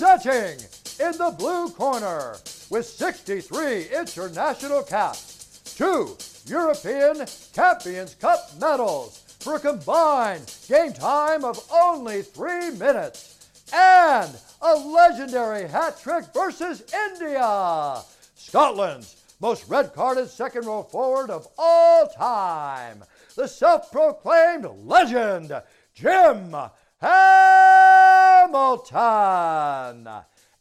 Presenting in the blue corner with 63 international caps, 2 European Champions Cup medals for a combined game time of only 3 minutes, and a legendary hat trick versus India, Scotland's most red-carded second-row forward of all time, the self-proclaimed legend, Jim Hamilton.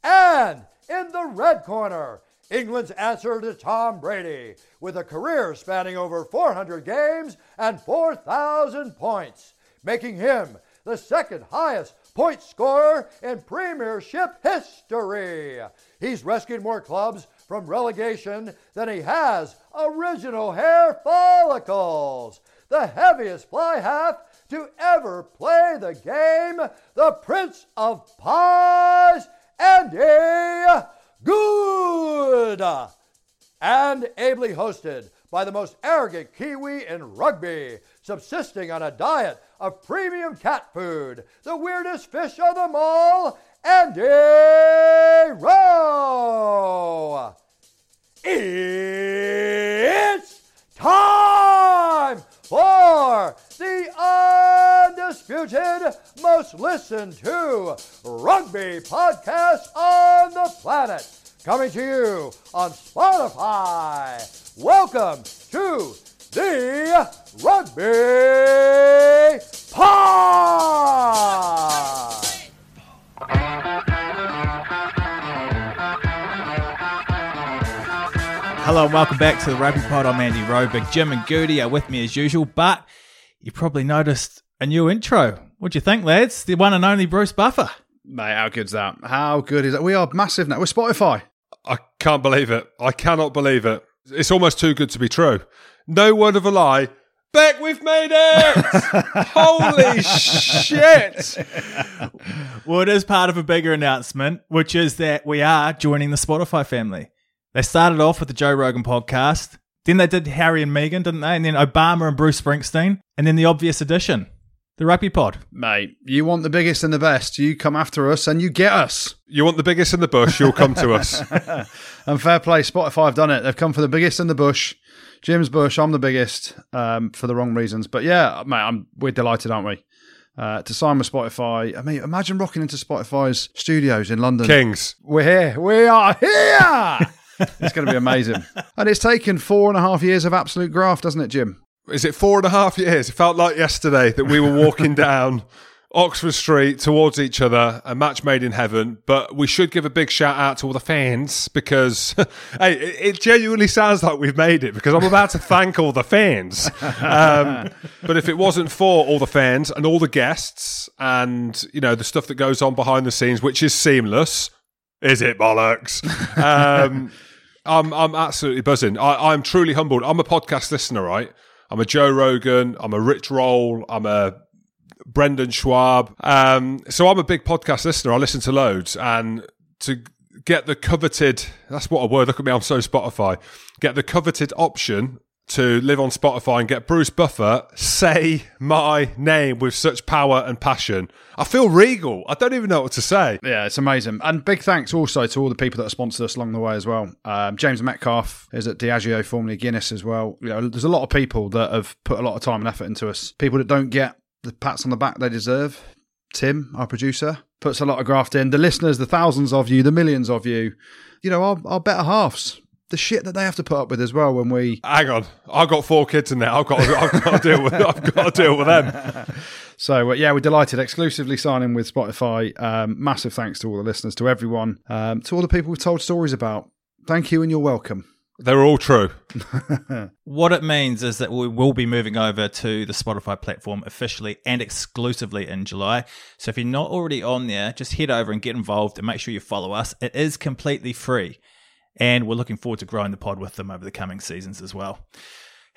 And in the red corner, England's answer to Tom Brady, with a career spanning over 400 games and 4,000 points, making him the second highest point scorer in Premiership history. He's rescued more clubs from relegation than he has original hair follicles. The heaviest fly half to ever play the game, the Prince of Pies, Andy Good. And ably hosted by the most arrogant Kiwi in rugby, subsisting on a diet of premium cat food, the weirdest fish of them all, Andy Rowe. It's time for the undisputed most listened to rugby podcast on the planet, coming to you on Spotify. Welcome to the Rugby Pod. Hello and welcome back to the Rugby Pod. I'm Andy Rowe. Big Jim and Goody are with me as usual, but you probably noticed a new intro. What do you think, lads? The one and only Bruce Buffer. Mate, how good's that? How good is that? We are massive now. We're Spotify. I can't believe it. I cannot believe it. It's almost too good to be true. No word of a lie. Beck, we've made it! Holy shit! Well, it is part of a bigger announcement, which is that we are joining the Spotify family. They started off with the Joe Rogan podcast. Then they did Harry and Meghan, didn't they? And then Obama and Bruce Springsteen. And then the obvious addition, the Rugby Pod. Mate, you want the biggest and the best. You come after us and you get us. You want the biggest in the bush, you'll come to us. And fair play, Spotify have done it. They've come for the biggest in the bush. Jim's bush, I'm the biggest for the wrong reasons. But yeah, mate, we're delighted, aren't we? To sign with Spotify. I mean, imagine rocking into Spotify's studios in London. Kings. We're here. We are here! It's going to be amazing. And it's taken 4.5 years of absolute graft, doesn't it, Jim? Is it 4.5 years? It felt like yesterday that we were walking down Oxford Street towards each other, a match made in heaven. But we should give a big shout out to all the fans because, hey, it genuinely sounds like we've made it because I'm about to thank all the fans. But if it wasn't for all the fans and all the guests and, you know, the stuff that goes on behind the scenes, which is seamless, is it bollocks? I'm absolutely buzzing. I'm truly humbled. I'm a podcast listener, right? I'm a Joe Rogan. I'm a Rich Roll. I'm a Brendan Schwab. So I'm a big podcast listener. I listen to loads. And to get the coveted, that's what a word, look at me, I'm so Spotify. Get the coveted option to live on Spotify and get Bruce Buffer say my name with such power and passion. I feel regal. I don't even know what to say. Yeah, it's amazing. And big thanks also to all the people that have sponsored us along the way as well. James Metcalf is at Diageo, formerly Guinness as well. You know, there's a lot of people that have put a lot of time and effort into us. People that don't get the pats on the back they deserve. Tim, our producer, puts a lot of graft in. The listeners, the thousands of you, the millions of you, you know, our better halves. The shit that they have to put up with as well when we... Hang on. I've got 4 kids in there. I've got to deal with them. So, yeah, we're delighted. Exclusively signing with Spotify. Massive thanks to all the listeners, to everyone, to all the people we've told stories about. Thank you and you're welcome. They're all true. What it means is that we will be moving over to the Spotify platform officially and exclusively in July. So if you're not already on there, just head over and get involved and make sure you follow us. It is completely free. And we're looking forward to growing the pod with them over the coming seasons as well.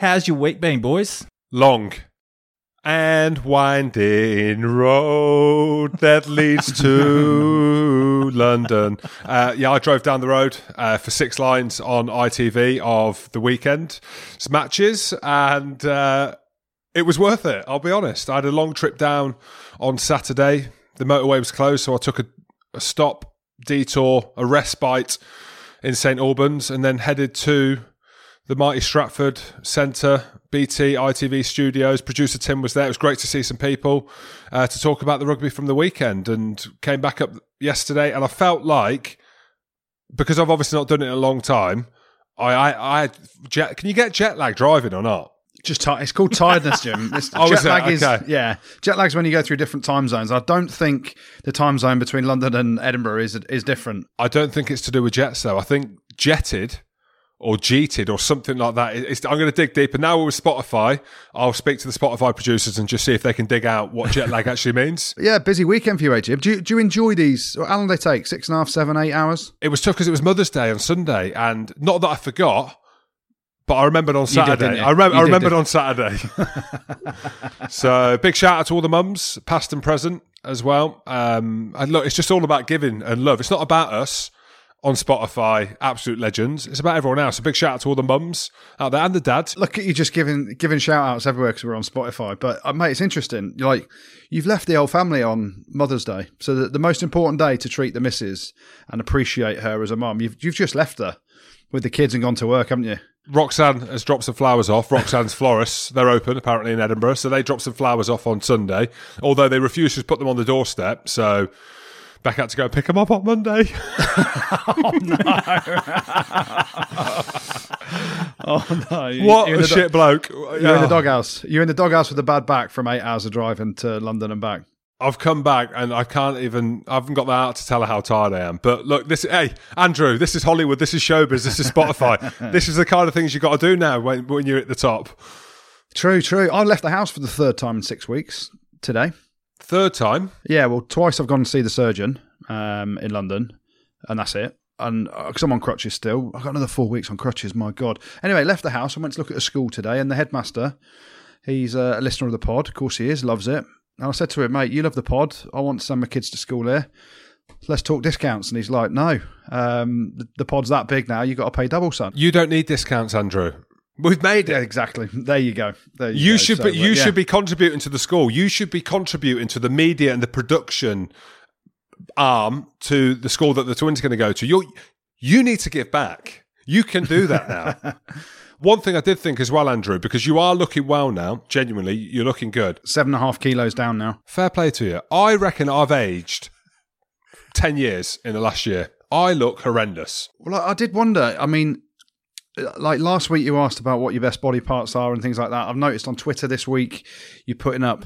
How's your week been, boys? Long and winding road that leads to London. Yeah, I drove down the road for 6 lines on ITV of the weekend's matches, and it was worth it, I'll be honest. I had a long trip down on Saturday. The motorway was closed, so I took a stop detour, a respite in St Albans, and then headed to the mighty Stratford Centre, BT ITV Studios. Producer Tim was there. It was great to see some people to talk about the rugby from the weekend, and came back up yesterday, and I felt like, because I've obviously not done it in a long time, can you get jet lag driving or not? It's called tiredness, Jim. Jet lag's when you go through different time zones. I don't think the time zone between London and Edinburgh is different. I don't think it's to do with jets, though. I think jetted or jeeted or something like that. I'm going to dig deeper. Now we're with Spotify. I'll speak to the Spotify producers and just see if they can dig out what jet lag actually means. Yeah, busy weekend for you, AJ. Do you enjoy these? How long do they take? 6.5, 7, 8 hours? It was tough because it was Mother's Day on Sunday, and not that I forgot, but I remembered on Saturday. I remembered on Saturday. So big shout out to all the mums, past and present as well. And look, it's just all about giving and love. It's not about us on Spotify, absolute legends. It's about everyone else. A big shout out to all the mums out there and the dads. Look at you just giving shout outs everywhere because we're on Spotify. But mate, it's interesting. You've left the whole family on Mother's Day. So the most important day to treat the missus and appreciate her as a mum. You've just left her with the kids and gone to work, haven't you? Roxanne has dropped some flowers off. Roxanne's florists, they're open apparently in Edinburgh, so they dropped some flowers off on Sunday, although they refused to put them on the doorstep, so Beck had to go pick them up on Monday. Oh, no. Oh, no. What a shit bloke. You're in the doghouse. You're in the doghouse with a bad back from 8 hours of driving to London and back. I've come back and I haven't got that out to tell her how tired I am. But look, hey, Andrew, this is Hollywood, this is showbiz, this is Spotify. This is the kind of things you got to do now when you're at the top. True. I left the house for the third time in 6 weeks today. Third time? Yeah, well, twice I've gone to see the surgeon in London, and that's it. And because I'm on crutches still. I've got another 4 weeks on crutches, my God. Anyway, left the house. I went to look at a school today, and the headmaster, he's a listener of the pod. Of course he is, loves it. And I said to him, mate, you love the pod. I want to send my kids to school here. Let's talk discounts. And he's like, no, the pod's that big now. You've got to pay double, son. You don't need discounts, Andrew. We've made it. Yeah, exactly. There you go. You should be contributing to the school. You should be contributing to the media and the production arm to the school that the twins are going to go to. You need to give back. You can do that now. One thing I did think as well, Andrew, because you are looking well now, genuinely, you're looking good. 7.5 kilos down now. Fair play to you. I reckon I've aged 10 years in the last year. I look horrendous. Well, I did wonder, I mean, like last week you asked about what your best body parts are and things like that. I've noticed on Twitter this week, you're putting up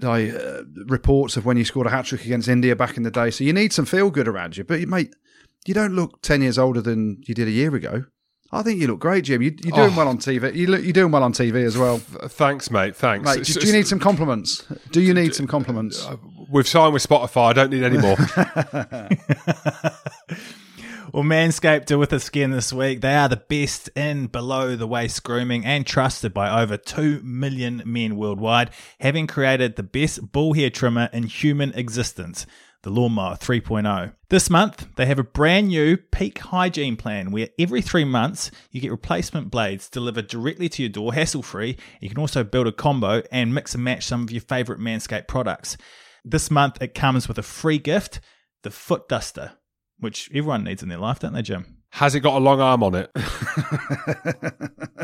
reports of when you scored a hat-trick against India back in the day. So you need some feel-good around you. But mate, you don't look 10 years older than you did a year ago. I think you look great, Jim. You're doing well on TV. You're doing well on TV as well. Thanks, mate. Thanks. Mate, do you need some compliments? Do you need some compliments? We've signed with Spotify. I don't need any more. Well, Manscaped are with a skin this week. They are the best in below-the-waist grooming and trusted by over 2 million men worldwide, having created the best bull hair trimmer in human existence, the Lawnmower 3.0. This month, they have a brand new peak hygiene plan where every 3 months you get replacement blades delivered directly to your door, hassle-free. You can also build a combo and mix and match some of your favorite Manscaped products. This month, it comes with a free gift, the foot duster, which everyone needs in their life, don't they, Jim? Has it got a long arm on it?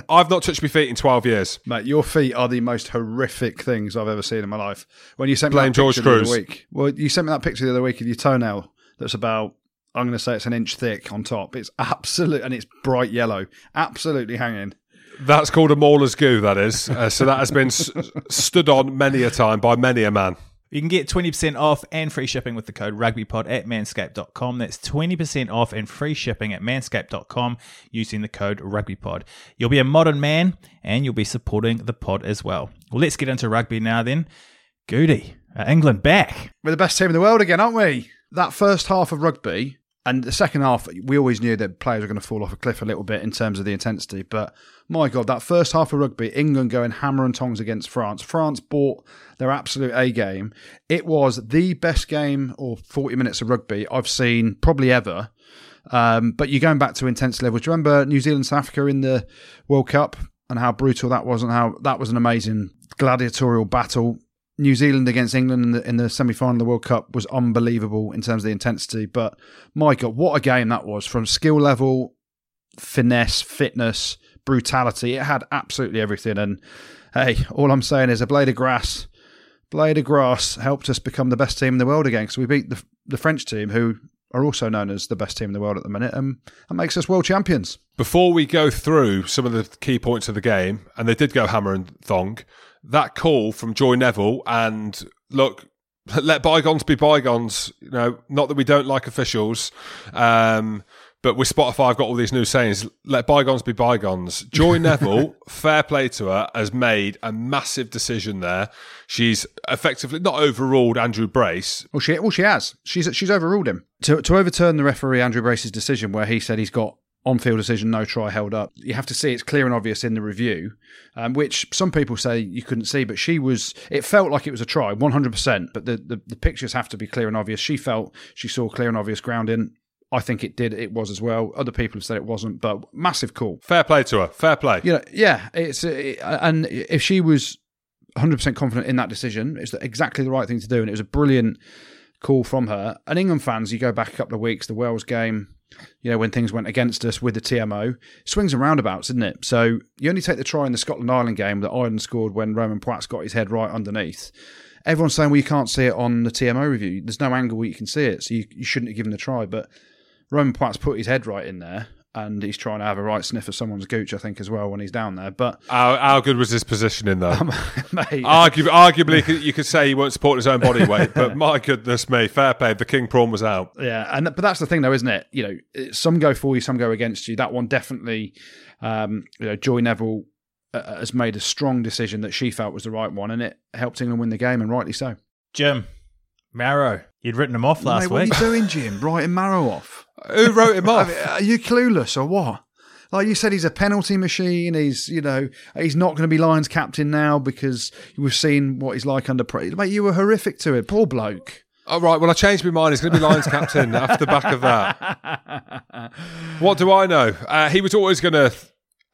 I've not touched my feet in 12 years. Mate, your feet are the most horrific things I've ever seen in my life. When you sent me that picture the other week, of your toenail that's about, I'm going to say it's an inch thick on top. It's absolute, and it's bright yellow, absolutely hanging. That's called a mauler's goo, that is. So that has been stood on many a time by many a man. You can get 20% off and free shipping with the code rugbypod at manscaped.com. That's 20% off and free shipping at manscaped.com using the code rugbypod. You'll be a modern man and you'll be supporting the pod as well. Well, let's get into rugby now then. Goody, England back. We're the best team in the world again, aren't we? That first half of rugby and the second half, we always knew that players were going to fall off a cliff a little bit in terms of the intensity. But my God, that first half of rugby, England going hammer and tongs against France. France bought their absolute A game. It was the best game or 40 minutes of rugby I've seen probably ever. But you're going back to intense levels. Do you remember New Zealand, South Africa in the World Cup and how brutal that was and how that was an amazing gladiatorial battle? New Zealand against England in the semi-final of the World Cup was unbelievable in terms of the intensity. But my God, what a game that was. From skill level, finesse, fitness, brutality, it had absolutely everything. And hey, all I'm saying is a blade of grass helped us become the best team in the world again, because we beat the French team, who are also known as the best team in the world at the minute, and makes us world champions. Before we go through some of the key points of the game, and they did go hammer and thong, that call from Joy Neville, and look, let bygones be bygones, you know, not that we don't like officials, but with Spotify, I've got all these new sayings, let bygones be bygones. Joy Neville, fair play to her, has made a massive decision there. She's effectively not overruled Andrew Brace. Well, she has. She's overruled him. To overturn the referee Andrew Brace's decision, where he said he's got on-field decision, no try held up, you have to see it's clear and obvious in the review, which some people say you couldn't see, but it felt like it was a try, 100%, but the pictures have to be clear and obvious. She felt she saw clear and obvious grounding. I think it did. It was as well. Other people have said it wasn't, but massive call. Fair play to her. Fair play. You know, yeah. And if she was 100% confident in that decision, it's exactly the right thing to do. And it was a brilliant call from her. And England fans, you go back a couple of weeks, the Wales game, you know, when things went against us with the TMO, swings and roundabouts, isn't it? So you only take the try in the Scotland-Ireland game that Ireland scored when Roman Platts got his head right underneath. Everyone's saying, well, you can't see it on the TMO review. There's no angle where you can see it, so you shouldn't have given the try. But Roman Platts put his head right in there, and he's trying to have a right sniff of someone's gooch, I think, as well, when he's down there. But how good was his positioning, though? Mate, arguably, you could say he won't support his own body weight, but my goodness me, fair play. The king prawn was out. Yeah, but that's the thing, though, isn't it? You know, some go for you, some go against you. That one definitely, you know, Joy Neville has made a strong decision that she felt was the right one, and it helped England win the game, and rightly so. Jim, Maro, you'd written him off last week. What are you doing, Jim? Writing Maro off? Who wrote him off? I mean, are you clueless or what? Like you said, he's a penalty machine. He's, you know, he's not going to be Lions captain now because we've seen what he's like under pressure. Mate, you were horrific to it. Poor bloke. All right, well, I changed my mind. He's going to be Lions captain after the back of that. What do I know? He was always going to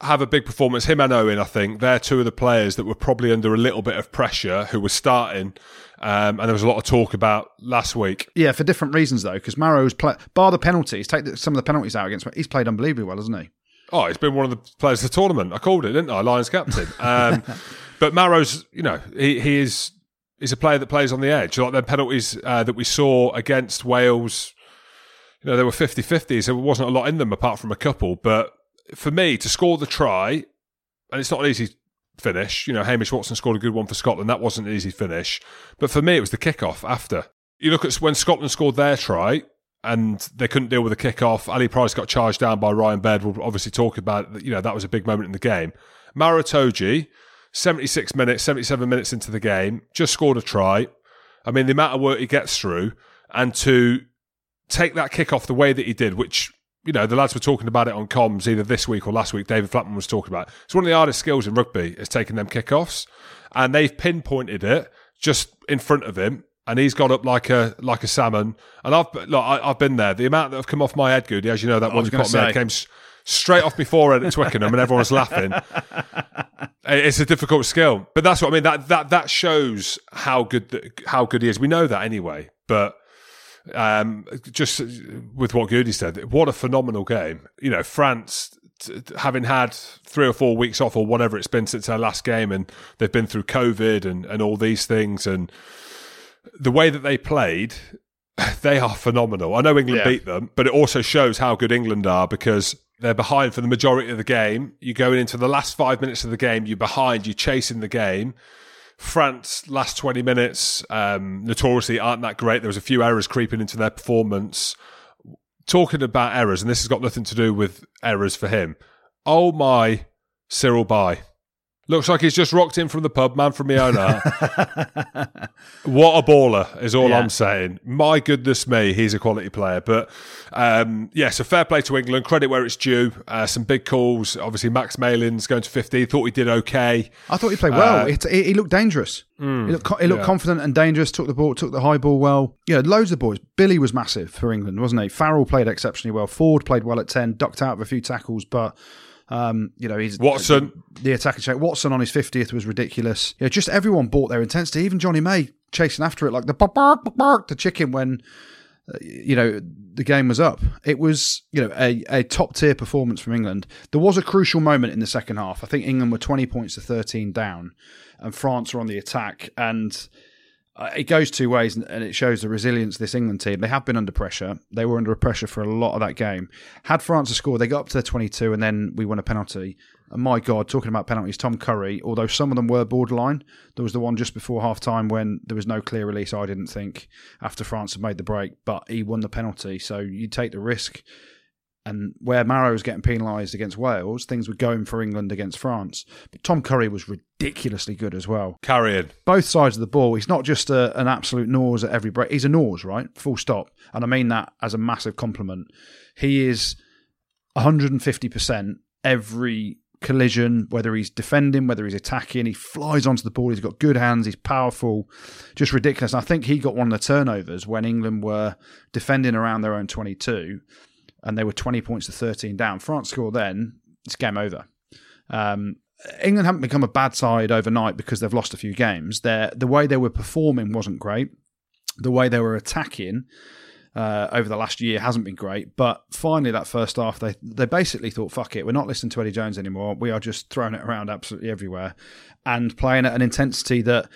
have a big performance. Him and Owen, I think, they're two of the players that were probably under a little bit of pressure who were starting. And there was a lot of talk about last week. Yeah, for different reasons, though, because Maro's bar the penalties, take some of the penalties out against him, he's played unbelievably well, hasn't he? Oh, he's been one of the players of the tournament. I called it, didn't I? Lions captain. But Maro's, you know, he's a player that plays on the edge. Like the penalties that we saw against Wales, you know, they were 50-50s. So there wasn't a lot in them apart from a couple. But for me, to score the try, and it's not an easy finish. You know, Hamish Watson scored a good one for Scotland. That wasn't an easy finish. But for me, it was the kickoff after. You look at when Scotland scored their try and they couldn't deal with the kickoff. Ali Price got charged down by Ryan Baird. We'll obviously talk about that. You know, that was a big moment in the game. Maro Itoje, 76 minutes, 77 minutes into the game, just scored a try. I mean, the amount of work he gets through, and to take that kickoff the way that he did, which, you know, the lads were talking about it on comms either this week or last week. David Flatman was talking about it. It's one of the hardest skills in rugby is taking them kickoffs, and they've pinpointed it just in front of him, and he's got up like a salmon. And I've been there. The amount that have come off my head, Goody, as you know, that one caught me came straight off my forehead at Twickenham, and everyone was laughing. It's a difficult skill, but that's what I mean. That shows how good he is. We know that anyway, but. Just with what Goody said, what a phenomenal game. You know, France, having had 3 or 4 weeks off or whatever it's been since their last game, and they've been through COVID and all these things, and the way that they played, they are phenomenal. I know England beat them, but it also shows how good England are, because they're behind for the majority of the game. You're going into the last 5 minutes of the game, you're behind, you're chasing the game. France, last 20 minutes, notoriously aren't that great. There was a few errors creeping into their performance. Talking about errors, and this has got nothing to do with errors for him. Oh my, Cyril Baille. Looks like he's just rocked in from the pub, man from my own heart. What a baller is all I'm saying. My goodness me, he's a quality player. But so fair play to England. Credit where it's due. Some big calls. Obviously, Max Malin's going to 15. Thought he did okay. I thought he played well. He looked dangerous. He looked confident and dangerous. Took the ball, took the high ball well. Yeah, loads of boys. Billy was massive for England, wasn't he? Farrell played exceptionally well. Ford played well at 10. Ducked out of a few tackles, but He's Watson. The attacking check. Watson on his 50th was ridiculous. You know, just everyone bought their intensity. Even Johnny May chasing after it like the bark, the chicken when the game was up. It was a top tier performance from England. There was a crucial moment in the second half. I think England were 20 points to 13 down, and France were on the attack. And it goes two ways, and it shows the resilience of this England team. They have been under pressure. They were under pressure for a lot of that game. Had France scored, they got up to their 22, and then we won a penalty. And my God, talking about penalties, Tom Curry, although some of them were borderline, there was the one just before half-time when there was no clear release, I didn't think, after France had made the break, but he won the penalty. So you take the risk. And where Maro was getting penalised against Wales, things were going for England against France. But Tom Curry was ridiculously good as well. Carrying. Both sides of the ball. He's not just an absolute nose at every break. He's a nose, right? Full stop. And I mean that as a massive compliment. He is 150% every collision, whether he's defending, whether he's attacking. He flies onto the ball. He's got good hands. He's powerful. Just ridiculous. And I think he got one of the turnovers when England were defending around their own 22. And they were 20 points to 13 down. France score then, it's game over. England haven't become a bad side overnight because they've lost a few games. The way they were performing wasn't great. The way they were attacking over the last year hasn't been great. But finally, that first half, they basically thought, fuck it, we're not listening to Eddie Jones anymore. We are just throwing it around absolutely everywhere and playing at an intensity that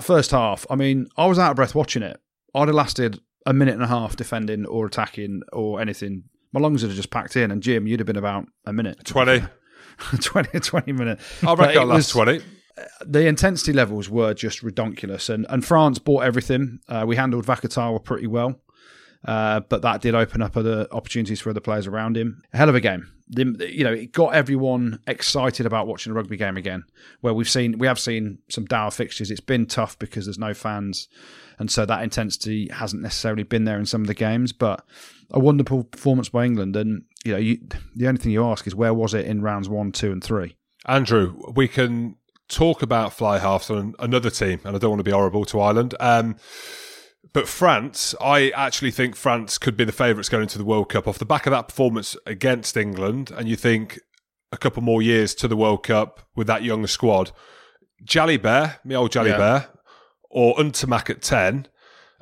first half, I mean, I was out of breath watching it. I'd have lasted a minute and a half defending or attacking or anything. My lungs would have just packed in, and Jim, you'd have been about a minute. 20 minutes. I reckon it was 20. The intensity levels were just redonkulous, and France bought everything. We handled Vakatawa pretty well, but that did open up other opportunities for other players around him. A hell of a game. It got everyone excited about watching a rugby game again, where we have seen some dour fixtures. It's been tough because there's no fans, and so that intensity hasn't necessarily been there in some of the games. But a wonderful performance by England, and the only thing you ask is where was it in rounds 1, 2, and 3? Andrew, we can talk about fly halves on another team, and I don't want to be horrible to Ireland. But France, I actually think France could be the favourites going into the World Cup off the back of that performance against England. And you think a couple more years to the World Cup with that young squad. Jalibert, me old Jalibert, or Untermac at 10.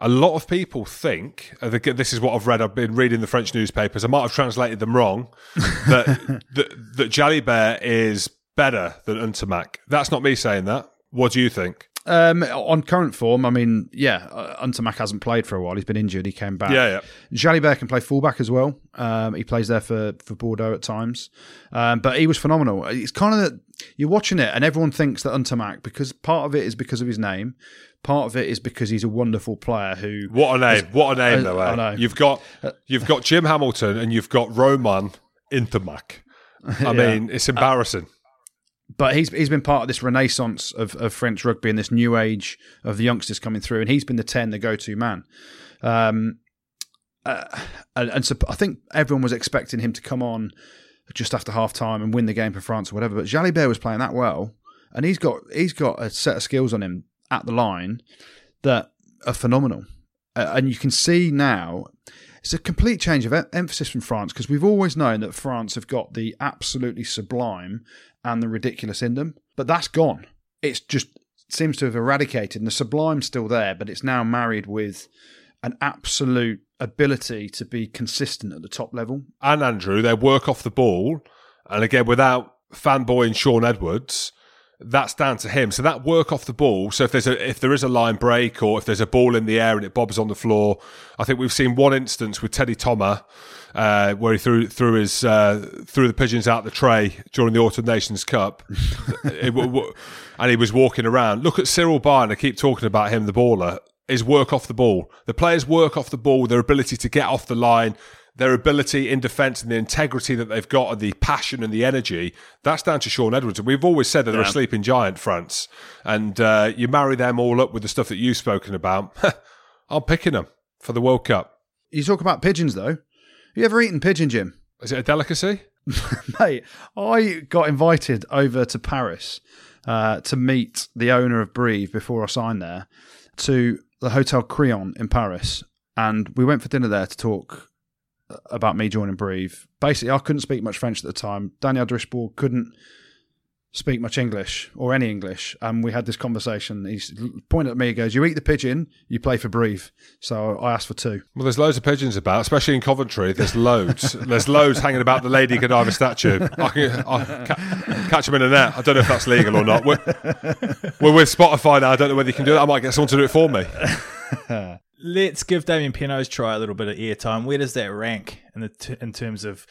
A lot of people think, this is what I've read, I've been reading the French newspapers, I might have translated them wrong, that Jalibert is better than Untermac. That's not me saying that. What do you think? On current form, I mean, Untermac hasn't played for a while. He's been injured. He came back. Yeah. Jalibert can play fullback as well. He plays there for Bordeaux at times. But he was phenomenal. It's kind of you're watching it and everyone thinks that Untermac, because part of it is because of his name, part of it is because he's a wonderful player who... What a name, though. I know. You've got Jim Hamilton and you've got Roman Untermac. I mean, it's embarrassing. But he's been part of this renaissance of French rugby and this new age of the youngsters coming through, and he's been the 10, the go-to man. So I think everyone was expecting him to come on just after half-time and win the game for France or whatever, but Jalibert was playing that well, and he's got a set of skills on him at the line that are phenomenal. And you can see now... It's a complete change of emphasis from France, because we've always known that France have got the absolutely sublime and the ridiculous in them, but that's gone. It's just seems to have eradicated, and the sublime's still there, but it's now married with an absolute ability to be consistent at the top level. And Andrew, their work off the ball, and again, without fanboying Sean Edwards, that's down to him. So that work off the ball, so if there is a line break or if there's a ball in the air and it bobs on the floor, I think we've seen one instance with Teddy Thomas where he threw the pigeons out the tray during the Autumn Nations Cup and he was walking around. Look at Cyril Baille, I keep talking about him, the baller, his work off the ball. The players work off the ball, their ability to get off the line, their ability in defence and the integrity that they've got and the passion and the energy, that's down to Sean Edwards. And we've always said that they're a sleeping giant, France. And you marry them all up with the stuff that you've spoken about. I'm picking them for the World Cup. You talk about pigeons, though. Have you ever eaten pigeon, Jim? Is it a delicacy? Mate, I got invited over to Paris to meet the owner of Brive before I signed there to the Hotel Crillon in Paris. And we went for dinner there to talk about me joining Brive. Basically, I couldn't speak much French at the time. Daniel Drishball couldn't speak much English or any English. And we had this conversation. He pointed at me, he goes, you eat the pigeon, you play for Brive. So I asked for two. Well, there's loads of pigeons about, especially in Coventry. There's loads. There's loads hanging about the Lady Godiva statue. I can catch them in a net. I don't know if that's legal or not. We're with Spotify now. I don't know whether you can do that. I might get someone to do it for me. Let's give Damien Penault's try a little bit of airtime. Where does that rank in terms of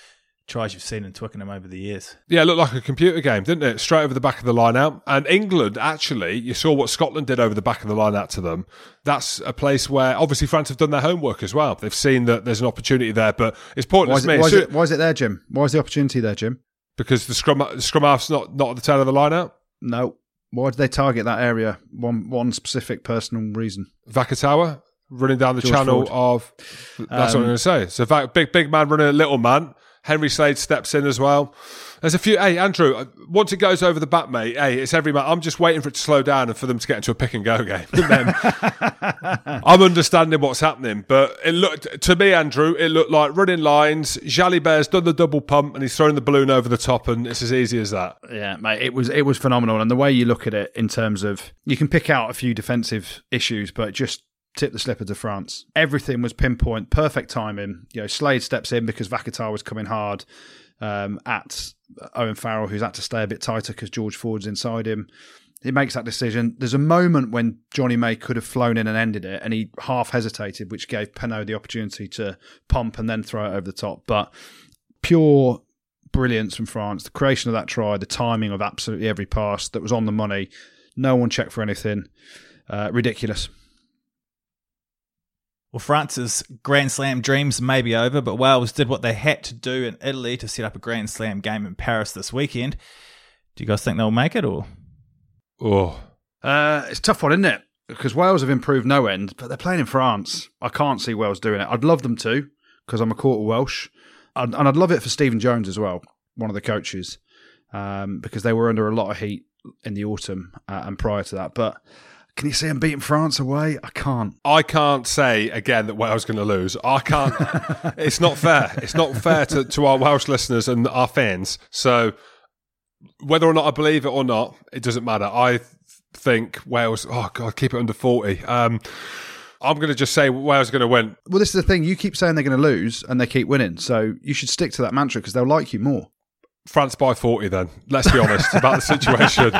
tries you've seen in Twickenham over the years? Yeah, it looked like a computer game, didn't it? Straight over the back of the line out. And England, actually, you saw what Scotland did over the back of the line out to them. That's a place where, obviously, France have done their homework as well. They've seen that there's an opportunity there, but it's pointless to me. Why is it there, Jim? Why is the opportunity there, Jim? Because the scrum half's not at the tail of the line out? No. Why did they target that area? One specific personal reason. Vakatawa? Running down the George channel Ford. That's what I'm going to say. So, in fact, big man running a little man. Henry Slade steps in as well. There's a few. Hey, Andrew, once it goes over the bat, mate, hey, it's every man. I'm just waiting for it to slow down and for them to get into a pick and go game. I'm understanding what's happening, but it looked to me, Andrew, it looked like running lines. Jalibert's done the double pump and he's thrown the balloon over the top, and it's as easy as that. Yeah, mate, it was phenomenal, and the way you look at it in terms of you can pick out a few defensive issues, but just tip the slipper to France. Everything was pinpoint, perfect timing. You know, Slade steps in because Vakatawa was coming hard at Owen Farrell, who's had to stay a bit tighter because George Ford's inside him. He makes that decision. There's a moment when Johnny May could have flown in and ended it, and he half hesitated, which gave Penault the opportunity to pump and then throw it over the top. But pure brilliance from France. The creation of that try, the timing of absolutely every pass that was on the money. No one checked for anything. Ridiculous. Well, France's Grand Slam dreams may be over, but Wales did what they had to do in Italy to set up a Grand Slam game in Paris this weekend. Do you guys think they'll make it? It's a tough one, isn't it? Because Wales have improved no end, but they're playing in France. I can't see Wales doing it. I'd love them to, because I'm a quarter Welsh. And I'd love it for Stephen Jones as well, one of the coaches, because they were under a lot of heat in the autumn and prior to that. But can you see them beating France away? I can't. I can't say again that Wales going to lose. I can't. It's not fair. It's not fair to our Welsh listeners and our fans. So whether or not I believe it or not, it doesn't matter. I think Wales, oh God, keep it under 40. I'm going to just say Wales are going to win. Well, this is the thing. You keep saying they're going to lose and they keep winning. So you should stick to that mantra because they'll like you more. France by 40 then. Let's be honest about the situation.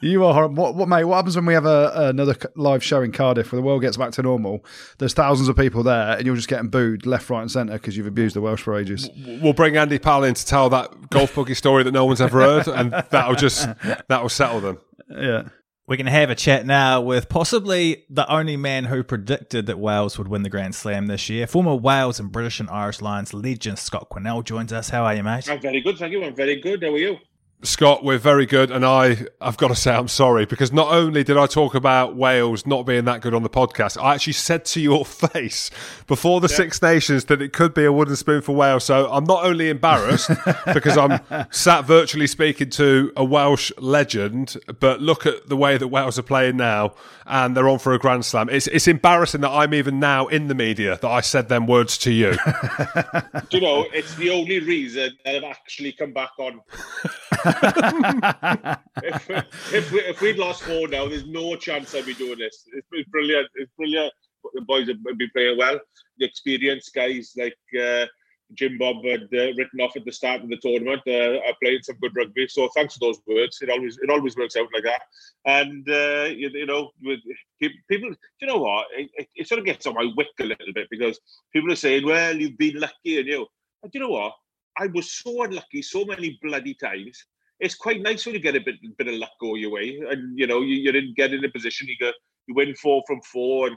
You are horrible. What, mate? What happens when we have another live show in Cardiff where the world gets back to normal? There's thousands of people there, and you're just getting booed left, right, and centre because you've abused the Welsh for ages. We'll bring Andy Powell in to tell that golf buggy story that no one's ever heard, and that'll settle them. Yeah, we're going to have a chat now with possibly the only man who predicted that Wales would win the Grand Slam this year. Former Wales and British and Irish Lions legend Scott Quinnell joins us. How are you, mate? I'm very good, thank you. I'm very good. How are you? Scott, we're very good, and I've got to say I'm sorry, because not only did I talk about Wales not being that good on the podcast, I actually said to your face before the Six Nations that it could be a wooden spoon for Wales, so I'm not only embarrassed because I'm sat virtually speaking to a Welsh legend, but look at the way that Wales are playing now, and they're on for a Grand Slam. It's embarrassing that I'm even now in the media that I said them words to you. Do you know, it's the only reason that I've actually come back on. If we'd lost 4 now, there's no chance I'd be doing this. It's brilliant. It's brilliant. The boys have been playing well. The experienced guys like Jim Bob had written off at the start of the tournament are playing some good rugby. So thanks to those words, it always works out like that. And with people, you know what? It sort of gets on my wick a little bit because people are saying, "Well, you've been lucky," and you. And you know what? I was so unlucky so many bloody times. It's quite nice when you get a bit of luck go your way, and you didn't get in a position. You win 4 from 4, and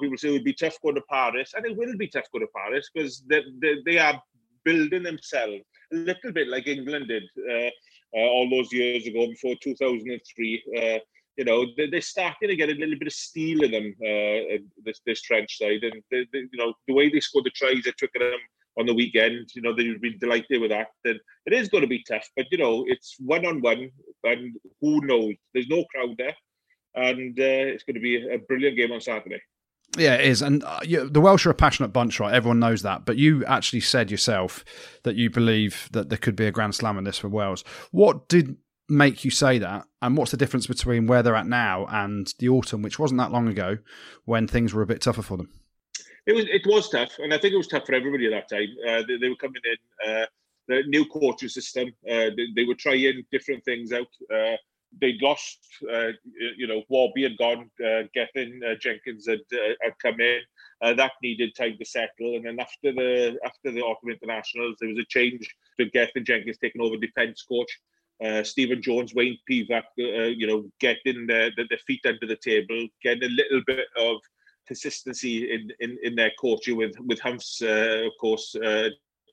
people say it would be tough going to Paris, and it will be tough going to Paris because they are building themselves a little bit like England did all those years ago before 2003. They're starting to get a little bit of steel in them this trench side, and they the way they scored the tries at Twickenham on the weekend, they'd be delighted with that. And it is going to be tough, but it's 1-on-1, and who knows? There's no crowd there, and it's going to be a brilliant game on Saturday. Yeah, it is. And the Welsh are a passionate bunch, right? Everyone knows that. But you actually said yourself that you believe that there could be a Grand Slam in this for Wales. What did make you say that? And what's the difference between where they're at now and the autumn, which wasn't that long ago, when things were a bit tougher for them? It was tough. And I think it was tough for everybody at that time. They were coming in, the new coaching system. They were trying different things out. They'd lost, Warby had gone, Gethin Jenkins had come in. That needed time to settle. And then after the Autumn Internationals, there was a change to Gethin Jenkins taking over defence coach. Stephen Jones, Wayne Pivac, getting their feet under the table, getting a little bit of consistency in their coaching with Humphs, of course,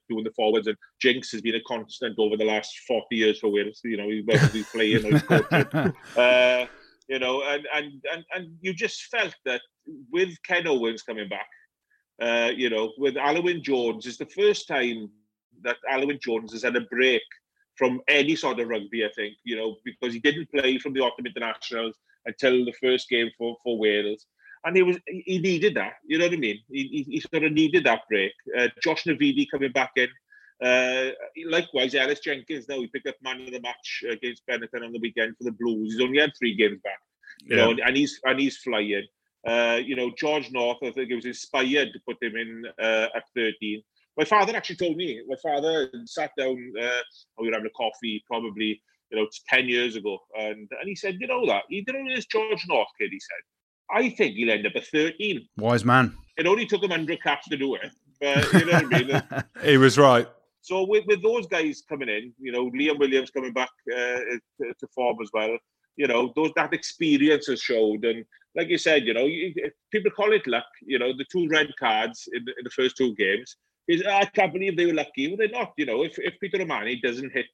doing the forwards, and Jinx has been a constant over the last 40 years for Wales. He's playing, he's coaching, and you just felt that with Ken Owens coming back, with Alun Wyn Jones, it's the first time that Alun Wyn Jones has had a break from any sort of rugby, I think, because he didn't play from the Autumn Internationals until the first game for Wales. And he needed that, you know what I mean? He sort of needed that break. Josh Navidi coming back in. Likewise, Ellis Jenkins, now he picked up man of the match against Benetton on the weekend for the Blues. He's only had 3 games back, and he's flying. George North, I think it was inspired to put him in at 13. My father actually told me, sat down, we were having a coffee probably, it's 10 years ago. And he said, he didn't know this George North kid, he said. I think he'll end up at 13. Wise man. It only took him 100 caps to do it. But you know what I mean? He was right. So with those guys coming in, Liam Williams coming back to form as well, that experience has showed. And like you said, people call it luck. The 2 red cards in the first 2 games. I can't believe they were lucky. Well, they're not. If Peter Romani doesn't hit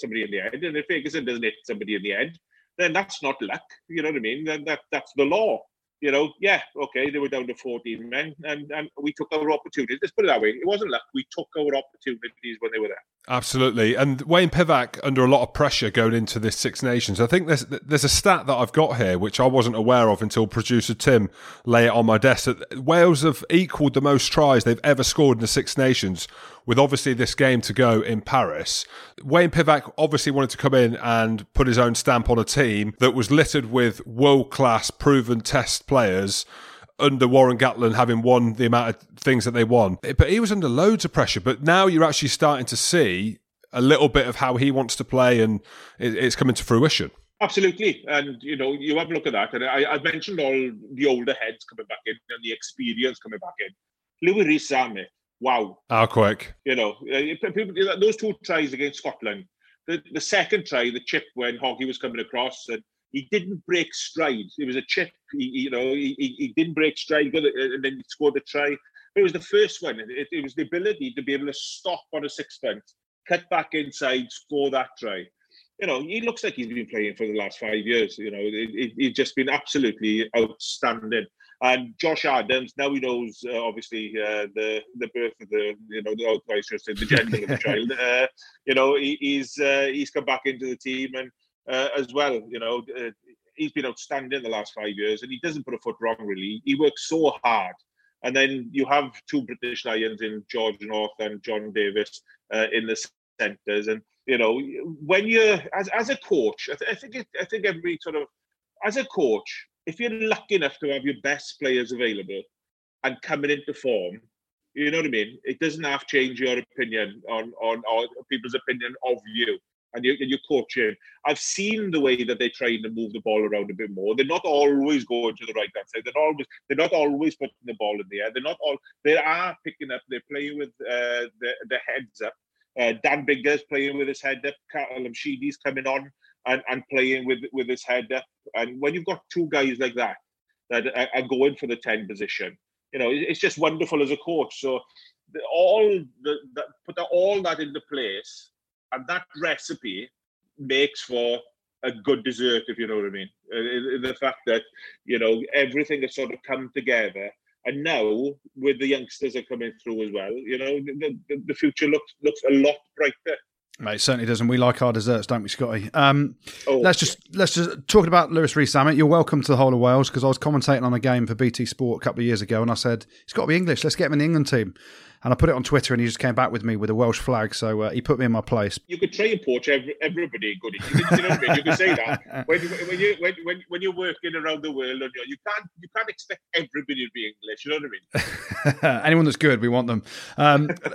somebody in the head, and if Ferguson doesn't hit somebody in the head, then that's not luck. You know what I mean? That's the law. They were down to 14 men, and we took our opportunities. Let's put it that way. It wasn't luck. We took our opportunities when they were there. Absolutely. And Wayne Pivac, under a lot of pressure going into this Six Nations, I think there's a stat that I've got here, which I wasn't aware of until producer Tim lay it on my desk, that Wales have equalled the most tries they've ever scored in the Six Nations, with obviously this game to go in Paris. Wayne Pivac obviously wanted to come in and put his own stamp on a team that was littered with world-class proven test players, under Warren Gatland having won the amount of things that they won. But he was under loads of pressure. But now you're actually starting to see a little bit of how he wants to play, and it's coming to fruition. Absolutely. And, you have a look at that. And I mentioned all the older heads coming back in and the experience coming back in. Louis Riz-Zame, wow. How quick. Those 2 tries against Scotland. The second try, the chip when Hoggy was coming across, and he didn't break stride. It was a chip. He didn't break stride, and then he scored the try. It was the first one. It was the ability to be able to stop on a sixpence, cut back inside, score that try. He looks like he's been playing for the last 5 years. He's just been absolutely outstanding. And Josh Adams, now he knows, obviously, the birth of the gender of the child. He's come back into the team, and as well, he's been outstanding the last 5 years, and he doesn't put a foot wrong, really. He works so hard. And then you have 2 British Lions in George North and John Davis in the centres. And, when you're, as a coach, I think every sort of, as a coach, if you're lucky enough to have your best players available and coming into form, you know what I mean? It doesn't half change your opinion on people's opinion of you. And you're coaching. I've seen the way that they try to move the ball around a bit more. They're not always going to the right hand side. They're not always putting the ball in the air. They are picking up. They're playing with the heads up. Dan Biggar's playing with his head up. Carl Sheedy's coming on and playing with his head up. And when you've got 2 guys like that are going for the 10 position, it's just wonderful as a coach. So put all that into place. And that recipe makes for a good dessert, if you know what I mean. The fact that, everything has sort of come together. And now, with the youngsters that are coming through as well, the future looks a lot brighter. It certainly does, and we like our desserts, don't we, Scotty? Let's just talking about Lewis Rees-Sammet. You're welcome to the whole of Wales, because I was commentating on a game for BT Sport a couple of years ago, and I said it's got to be English. Let's get him in the England team, and I put it on Twitter, and he just came back with me with a Welsh flag. So he put me in my place. You could try and poach everybody, goody. You know what I mean? You could say that when you're working around the world, you can't expect everybody to be English. You know what I mean? Anyone that's good, we want them.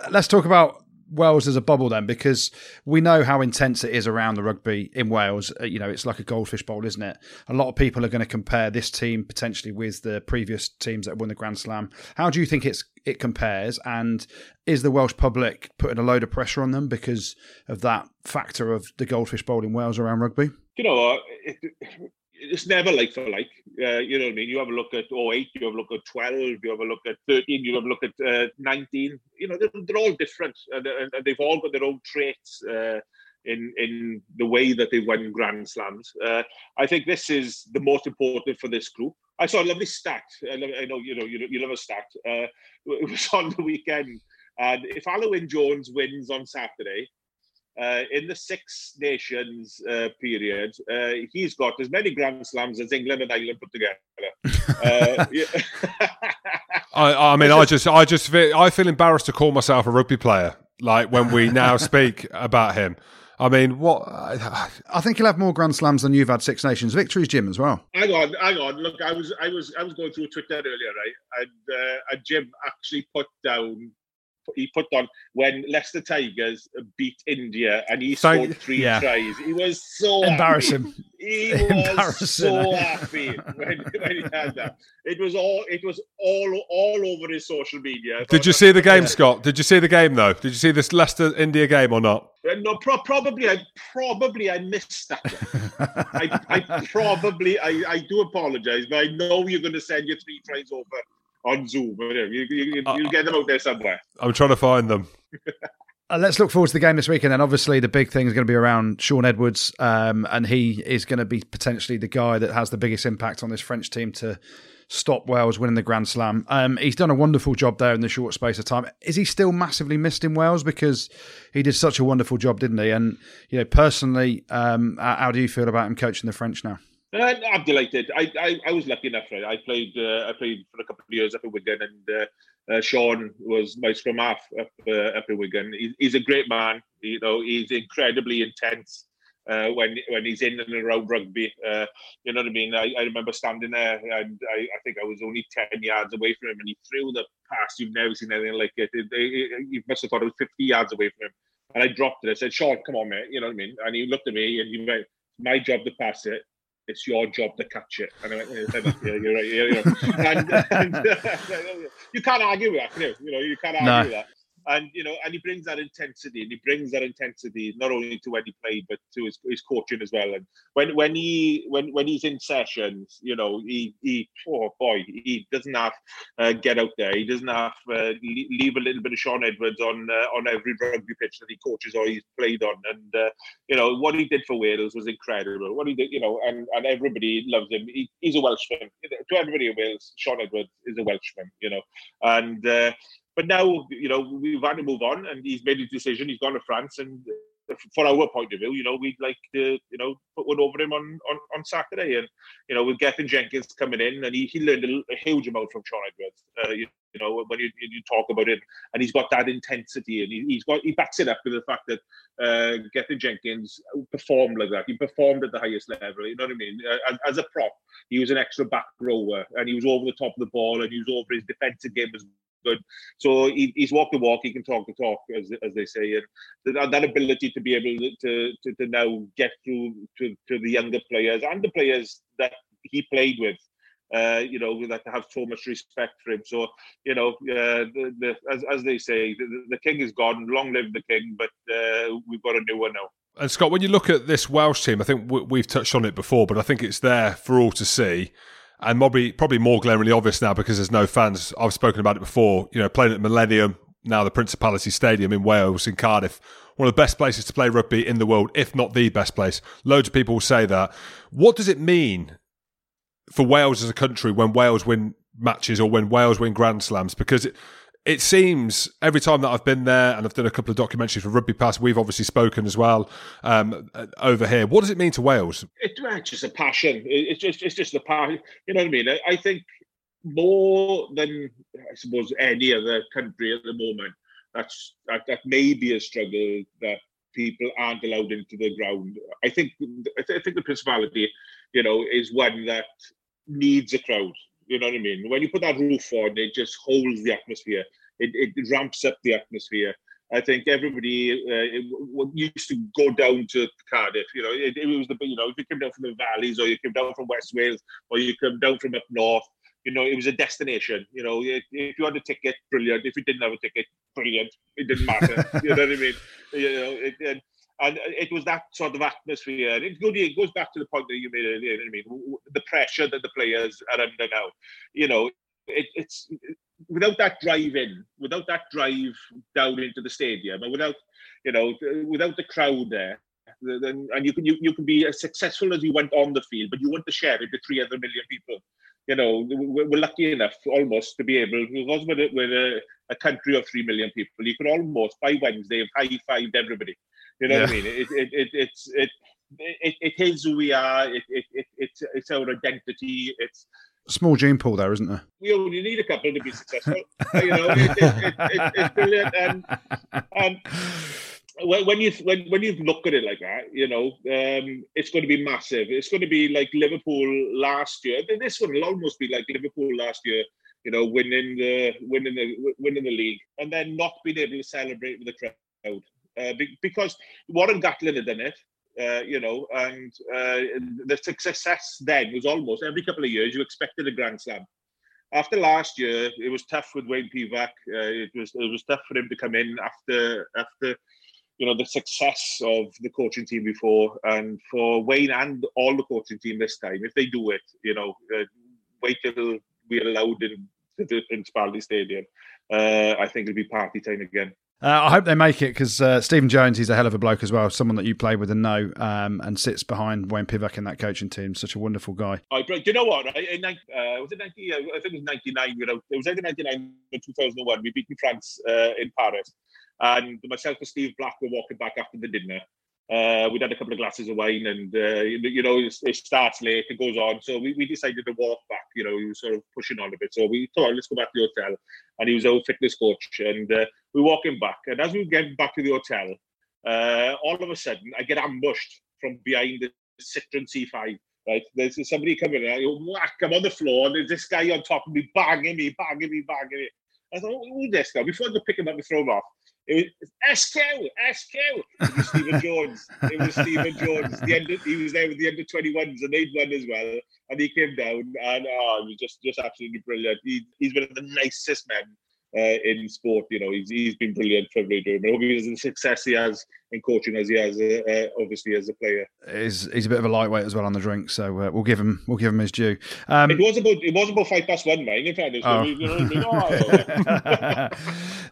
Let's talk about Wales as a bubble then, because we know how intense it is around the rugby in Wales. You know, it's like a goldfish bowl, isn't it? A lot of people are going to compare this team potentially with the previous teams that won the Grand Slam. How do you think it compares, and is the Welsh public putting a load of pressure on them because of that factor of the goldfish bowl in Wales around rugby? You know what? It's never like for like. You know what I mean? You have a look at 08, you have a look at 12, you have a look at 13, you have a look at 19. You know, they're all different. And they've all got their own traits in the way that they won Grand Slams. I think this is the most important for this group. I saw a lovely stat. I know, you love a stat. It was on the weekend. And if Alun Wyn Jones wins on Saturday, in the Six Nations period, he's got as many Grand Slams as England and Ireland put together. I feel embarrassed to call myself a rugby player, like when we now speak about him. I mean, what? I think he'll have more Grand Slams than you've had Six Nations victories, Jim, as well. Hang on. Look, I was going through Twitter earlier, right? And Jim actually put on when Leicester Tigers beat India, and he scored three tries. He was so embarrassing. Happy. He was so happy when he had that. It was all over his social media. Did you see the game, Scott? Did you see the game though? Did you see this Leicester India game or not? No, probably I missed that. I do apologise, but I know you're going to send your three tries over on Zoom, whatever. You'll get them out there somewhere. I'm trying to find them. Let's look forward to the game this weekend. And obviously the big thing is going to be around Sean Edwards, and he is going to be potentially the guy that has the biggest impact on this French team to stop Wales winning the Grand Slam. He's done a wonderful job there in the short space of time. Is he still massively missed in Wales? Because he did such a wonderful job, didn't he? And you know, personally, how do you feel about him coaching the French now? I'm delighted. I was lucky enough, right? I played for a couple of years up at Wigan, and Sean was my scrum half up at Wigan. He's a great man. You know, he's incredibly intense when he's in and around rugby. You know what I mean? I remember standing there, and I think I was only 10 yards away from him, and he threw the pass. You've never seen anything like it. You must have thought it was 50 yards away from him. And I dropped it. I said, "Sean, come on, mate." You know what I mean? And he looked at me, and he went, "My job to pass it. It's your job to catch it." And I went, "Yeah, you're right." And you can't argue with that, can you? You know, you can't argue with that. And you know, and he brings that intensity, not only to when he played, but to his coaching as well. And when he's in sessions, you know, he doesn't have get out there. He doesn't have leave a little bit of Sean Edwards on every rugby pitch that he coaches or he's played on. And you know, what he did for Wales was incredible. What he did, you know, and everybody loves him. He's a Welshman. To everybody in Wales, Sean Edwards is a Welshman. You know, and. But now, you know, we've had to move on, and he's made his decision. He's gone to France, and for our point of view, you know, we'd like to, you know, put one over him on Saturday. And, you know, with Gethin Jenkins coming in, and he learned a huge amount from Sean Edwards, you know, when you talk about it. And he's got that intensity, and he backs it up with the fact that Gethin Jenkins performed like that. He performed at the highest level, you know what I mean? As a prop, he was an extra back rower, and he was over the top of the ball, and he was over his defensive game as well. Good. So he's walked the walk. He can talk the talk, as they say, and that ability to be able to now get through to the younger players and the players that he played with. You know, we like to have so much respect for him. So you know, as they say, the king is gone. Long live the king! But we've got a new one now. And Scott, when you look at this Welsh team, I think we've touched on it before, but I think it's there for all to see. And probably more glaringly obvious now because there's no fans. I've spoken about it before. You know, playing at Millennium, now the Principality Stadium in Wales, in Cardiff. One of the best places to play rugby in the world, if not the best place. Loads of people will say that. What does it mean for Wales as a country when Wales win matches or when Wales win Grand Slams? Because it, it seems every time that I've been there, and I've done a couple of documentaries for Rugby Pass, we've obviously spoken as well over here. What does it mean to Wales? It's just a passion. It's just a passion. You know what I mean? I think more than, I suppose, any other country at the moment, that may be a struggle that people aren't allowed into the ground. I think the Principality, you know, is one that needs a crowd. You know what I mean? When you put that roof on, it just holds the atmosphere. It ramps up the atmosphere. I think everybody used to go down to Cardiff. You know, it was the, you know, if you come down from the valleys, or you come down from West Wales, or you come down from up north, you know, it was a destination. You know, if you had a ticket, brilliant. If you didn't have a ticket, brilliant. It didn't matter. You know what I mean? You know, and it was that sort of atmosphere. And it goes back to the point that you made earlier. You know what I mean? The pressure that the players are under now. You know, it's without that drive in, without that drive down into the stadium, and without the crowd there. Then, and you can be as successful as you want on the field, but you want to share it with 3 other million people. You know, we're lucky enough almost to be able, because we're a country of 3 million people, you could almost by Wednesday have high-fived everybody. You know what I mean? It is who we are. It's our identity. It's small gene pool there, isn't there? We only need a couple to be successful. You know, it's brilliant. And when you look at it like that, you know, it's going to be massive. It's going to be like Liverpool last year. This one will almost be like Liverpool last year, you know, winning the league and then not being able to celebrate with the crowd because Warren Gatlin had done it, you know, and the success then was almost every couple of years you expected a Grand Slam. After last year, it was tough with Wayne Pivac. It was tough for him to come in after. You know, the success of the coaching team before, and for Wayne and all the coaching team this time, if they do it, you know, wait till we're allowed in the Principality Stadium. I think it'll be party time again. I hope they make it, because Stephen Jones, he's a hell of a bloke as well, someone that you play with and know, and sits behind Wayne Pivac in that coaching team. Such a wonderful guy. Do you know what? Was it 90? I think it was 99. You know, it was either 99 or 2001. We beat France in Paris. And myself and Steve Black were walking back after the dinner. We'd had a couple of glasses of wine, and you know, it starts late, it goes on. So we decided to walk back. You know, he was sort of pushing on a bit. So we thought, let's go back to the hotel. And he was our fitness coach, and we walk him back. And as we get back to the hotel, all of a sudden, I get ambushed from behind the Citroen C5. Right, there's somebody coming in. I go, whack! I'm on the floor, and there's this guy on top of me, banging me. I thought, who's this guy? Before I could pick him up and throw him off. It was SK. It was Stephen Jones. He was there with the under 21s, and they'd won as well. And he came down, and it was just absolutely brilliant. He's one of the nicest men in sport. You know, he's been brilliant for Radio. I hope he has the success he has in coaching as he has, obviously, as a player. He's a bit of a lightweight as well on the drink, so we'll give him his due. It was about 1:05, mate. In fact,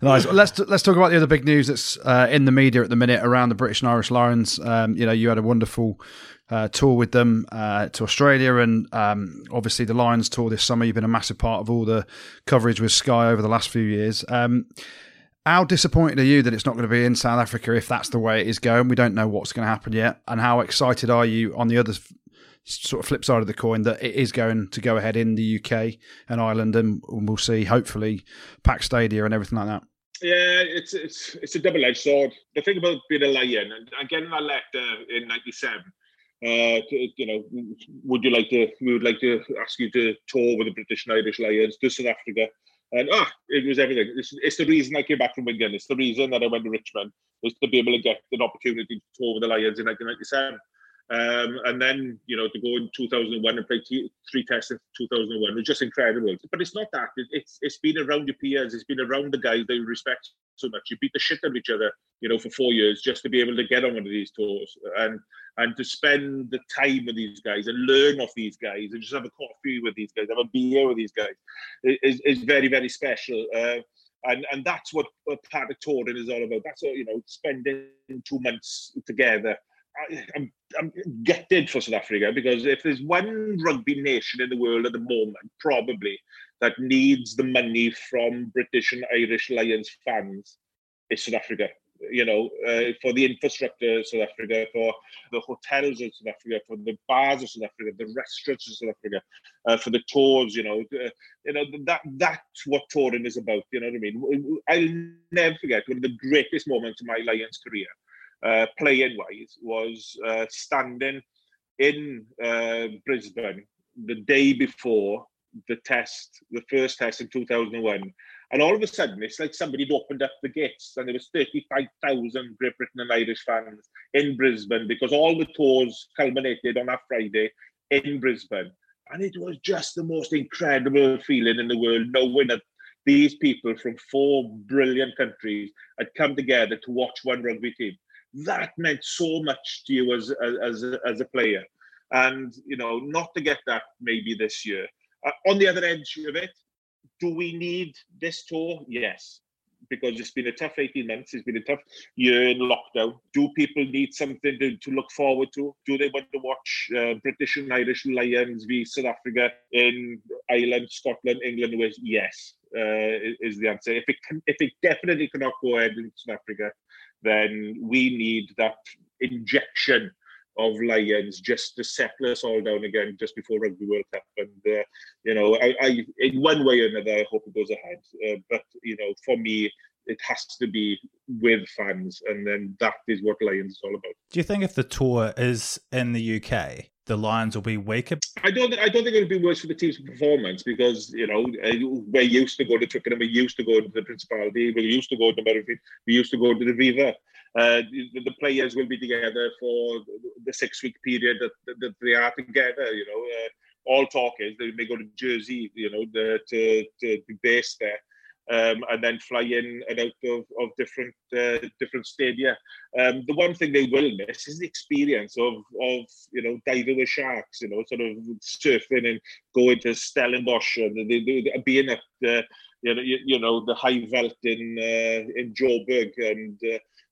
nice. Well, let's talk about the other big news that's in the media at the minute around the British and Irish Lions. You know, you had a wonderful tour with them to Australia, and obviously the Lions tour this summer. You've been a massive part of all the coverage with Sky over the last few years. How disappointed are you that it's not going to be in South Africa if that's the way it is going? We don't know what's going to happen yet. And how excited are you on the other sort of flip side of the coin that it is going to go ahead in the UK and Ireland, and we'll see hopefully packed stadia and everything like that? Yeah, it's a double-edged sword. The thing about being a Lion, and getting that letter in 97, you know, we would like to ask you to tour with the British and Irish Lions to South Africa. And it was everything. It's the reason I came back from Wigan. It's the reason that I went to Richmond, was to be able to get an opportunity to tour with the Lions in 1997. And then, you know, to go in 2001 and play 3 tests in 2001 was just incredible. But it's not that. It's been around your peers. It's been around the guys that you respect so much. You beat the shit out of each other, you know, for 4 years just to be able to get on one of these tours and to spend the time with these guys and learn off these guys and just have a coffee with these guys, have a beer with these guys is very, very special. And that's what part of touring is all about. That's what, you know, spending 2 months together. I'm gutted for South Africa, because if there's one rugby nation in the world at the moment, probably that needs the money from British and Irish Lions fans is South Africa. You know, for the infrastructure of South Africa, for the hotels of South Africa, for the bars of South Africa, the restaurants of South Africa, for the tours, you know that's what touring is about. You know what I mean? I'll never forget one of the greatest moments of my Lions career, playing-wise, was standing in Brisbane the day before the first test in 2001. And all of a sudden, it's like somebody had opened up the gates and there was 35,000 Great Britain and Irish fans in Brisbane because all the tours culminated on that Friday in Brisbane. And it was just the most incredible feeling in the world, knowing that these people from four brilliant countries had come together to watch one rugby team. That meant so much to you as a player. And, you know, not to get that maybe this year. On the other edge of it, do we need this tour? Yes, because it's been a tough 18 months. It's been a tough year in lockdown. Do people need something to look forward to? Do they want to watch British and Irish Lions v South Africa in Ireland, Scotland, England? Yes, is the answer. If it definitely cannot go ahead in South Africa, then we need that injection of Lions just to settle us all down again just before Rugby World Cup. And, you know, I in one way or another, I hope it goes ahead. But, you know, for me, it has to be with fans. And then that is what Lions is all about. Do you think if the tour is in the UK, the Lions will be weaker? I don't think it'll be worse for the team's performance because, you know, we're used to go to Twickenham, we used to go to the Principality, we used to go to Merrifield, we used to go to the Viva. The players will be together for the 6-week period that they are together, you know. All talk is they may go to Jersey, you know, to be based there. And then fly in and out of different stadia. The one thing they will miss is the experience of you know, diving with sharks, you know, sort of surfing and going to Stellenbosch and they being at you know the high veld in Joburg and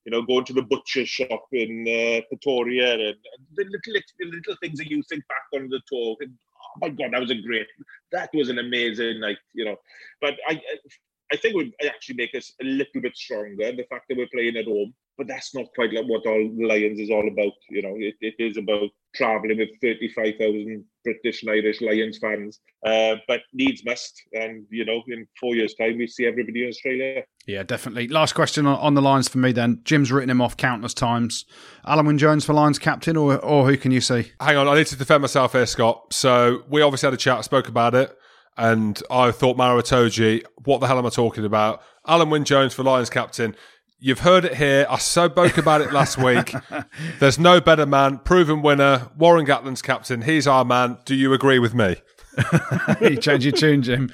you know, going to the butcher shop in Pretoria and the little things that you think back on the tour. And, oh my God, that was an amazing night, you know. But I think it would actually make us a little bit stronger, the fact that we're playing at home. But that's not quite like what all Lions is all about. You know, it is about travelling with 35,000 British and Irish Lions fans. But needs must. And, you know, in 4 years' time, we see everybody in Australia. Yeah, definitely. Last question on the Lions for me then. Jim's written him off countless times. Alun Wyn Jones for Lions captain or who can you see? Hang on, I need to defend myself here, Scott. So we obviously had a chat, spoke about it. And I thought, Maro Itoje, what the hell am I talking about? Alun Wyn Jones for Lions captain. You've heard it here. I spoke about it last week. There's no better man. Proven winner. Warren Gatland's captain. He's our man. Do you agree with me? You change your tune, Jim.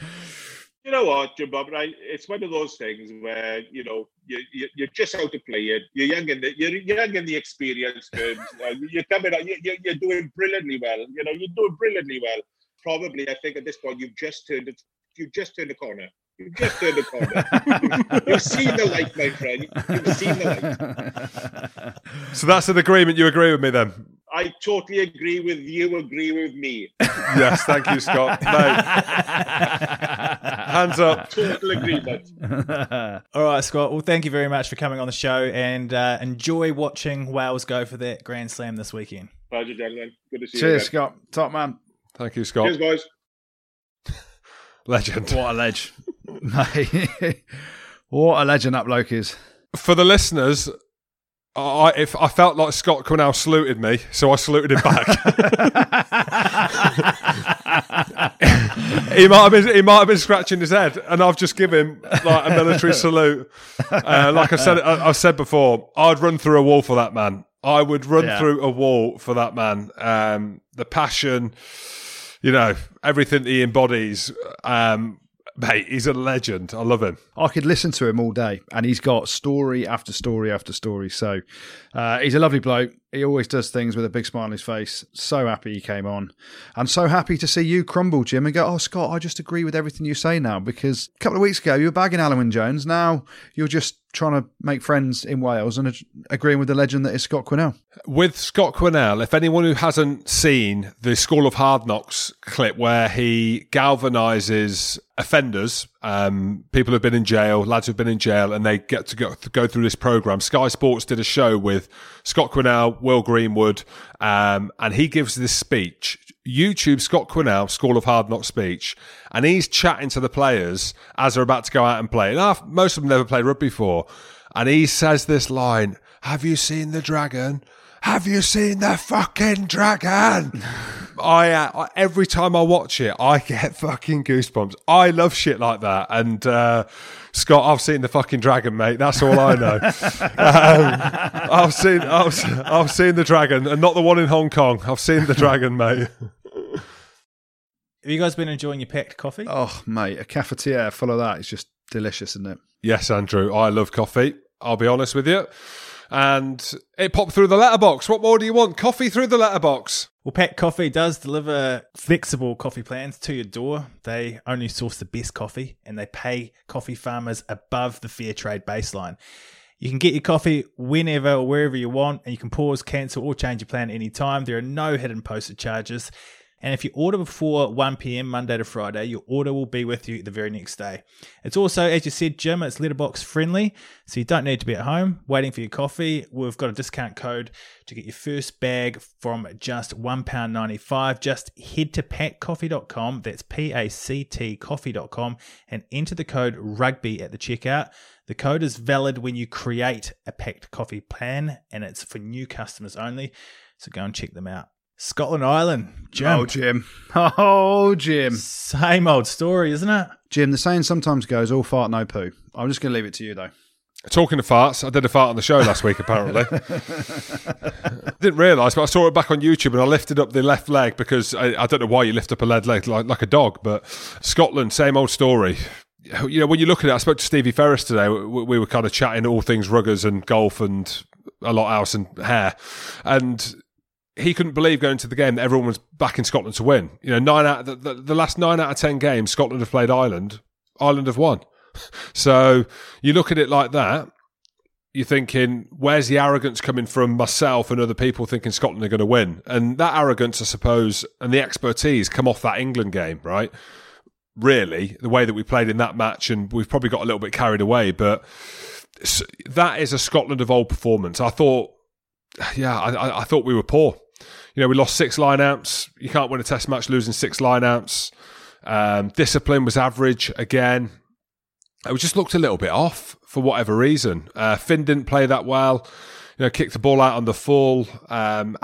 You know what, Jim Bob? Right? It's one of those things where, you know, you're just out to play it. You're young in the experience terms. You're coming out. You're doing brilliantly well. You know, you're doing brilliantly well. Probably, I think at this point you've just turned the corner. You've just turned the corner. You've seen the light, my friend. You've seen the light. So that's an agreement. You agree with me then? I totally agree with you. Agree with me? Yes, thank you, Scott. Hands up. Total agreement. All right, Scott. Well, thank you very much for coming on the show, and enjoy watching Wales go for that Grand Slam this weekend. Pleasure, gentlemen. Good to see you. Cheers, Scott. Top man. Thank you, Scott. Cheers, boys. Legend. What a ledge. What a legend that bloke is. For the listeners, I felt like Scott Quinnell saluted me, so I saluted him back. he might have been scratching his head, and I've just given him like a military salute. Like I've said before, I'd run through a wall for that man. I would run through a wall for that man. The passion, you know, everything he embodies. Mate, he's a legend. I love him. I could listen to him all day, and he's got story after story after story. So he's a lovely bloke. He always does things with a big smile on his face. So happy he came on. And so happy to see you crumble, Jim, and go, oh, Scott, I just agree with everything you say now, because a couple of weeks ago you were bagging Alun Wyn Jones. Now you're just trying to make friends in Wales and agreeing with the legend that is Scott Quinnell. With Scott Quinnell, if anyone who hasn't seen the School of Hard Knocks clip where he galvanises offenders, people who've been in jail, lads who've been in jail, and they get to go through this programme. Sky Sports did a show with Scott Quinnell, Will Greenwood, and he gives this speech, YouTube Scott Quinnell, School of Hard Knocks speech, and he's chatting to the players as they're about to go out and play. And most of them never played rugby before. And he says this line, "Have you seen the dragon? Have you seen the fucking dragon?" I every time I watch it, I get fucking goosebumps. I love shit like that. And Scott, I've seen the fucking dragon, mate. That's all I know. I've seen the dragon, and not the one in Hong Kong. I've seen the dragon, mate. Have you guys been enjoying your packed coffee? Oh, mate, a cafetiere full of that is just delicious, isn't it? Yes, Andrew, I love coffee. I'll be honest with you. And it popped through the letterbox. What more do you want? Coffee through the letterbox. Well, Pack Coffee does deliver flexible coffee plans to your door. They only source the best coffee, and they pay coffee farmers above the fair trade baseline. You can get your coffee whenever or wherever you want, and you can pause, cancel, or change your plan at any time. There are no hidden posted charges. And if you order before 1pm Monday to Friday, your order will be with you the very next day. It's also, as you said, Jim, it's letterbox friendly, so you don't need to be at home waiting for your coffee. We've got a discount code to get your first bag from just £1.95. Just head to packcoffee.com, that's P-A-C-T coffee.com, and enter the code RUGBY at the checkout. The code is valid when you create a packed coffee plan, and it's for new customers only, so go and check them out. Scotland Island, Jim. Oh, Jim. Same old story, isn't it? Jim, the saying sometimes goes, all fart, no poo. I'm just going to leave it to you, though. Talking of farts, I did a fart on the show last week, apparently. Didn't realise, but I saw it back on YouTube and I lifted up the left leg because I don't know why you lift up a left leg like a dog, but Scotland, same old story. You know, when you look at it, I spoke to Stevie Ferris today. We were kind of chatting all things ruggers and golf and a lot else and hair. And he couldn't believe going to the game that everyone was back in Scotland to win. You know, the last 9 out of 10 games Scotland have played Ireland, Ireland have won. So you look at it like that, you're thinking, where's the arrogance coming from myself and other people thinking Scotland are going to win? And that arrogance, I suppose, and the expertise come off that England game, right? Really, the way that we played in that match, and we've probably got a little bit carried away, but that is a Scotland of old performance. I thought we were poor. You know, we lost 6 line-outs. You can't win a test match losing 6 line-outs. Discipline was average again. It just looked a little bit off for whatever reason. Finn didn't play that well. You know, kicked the ball out on the full. And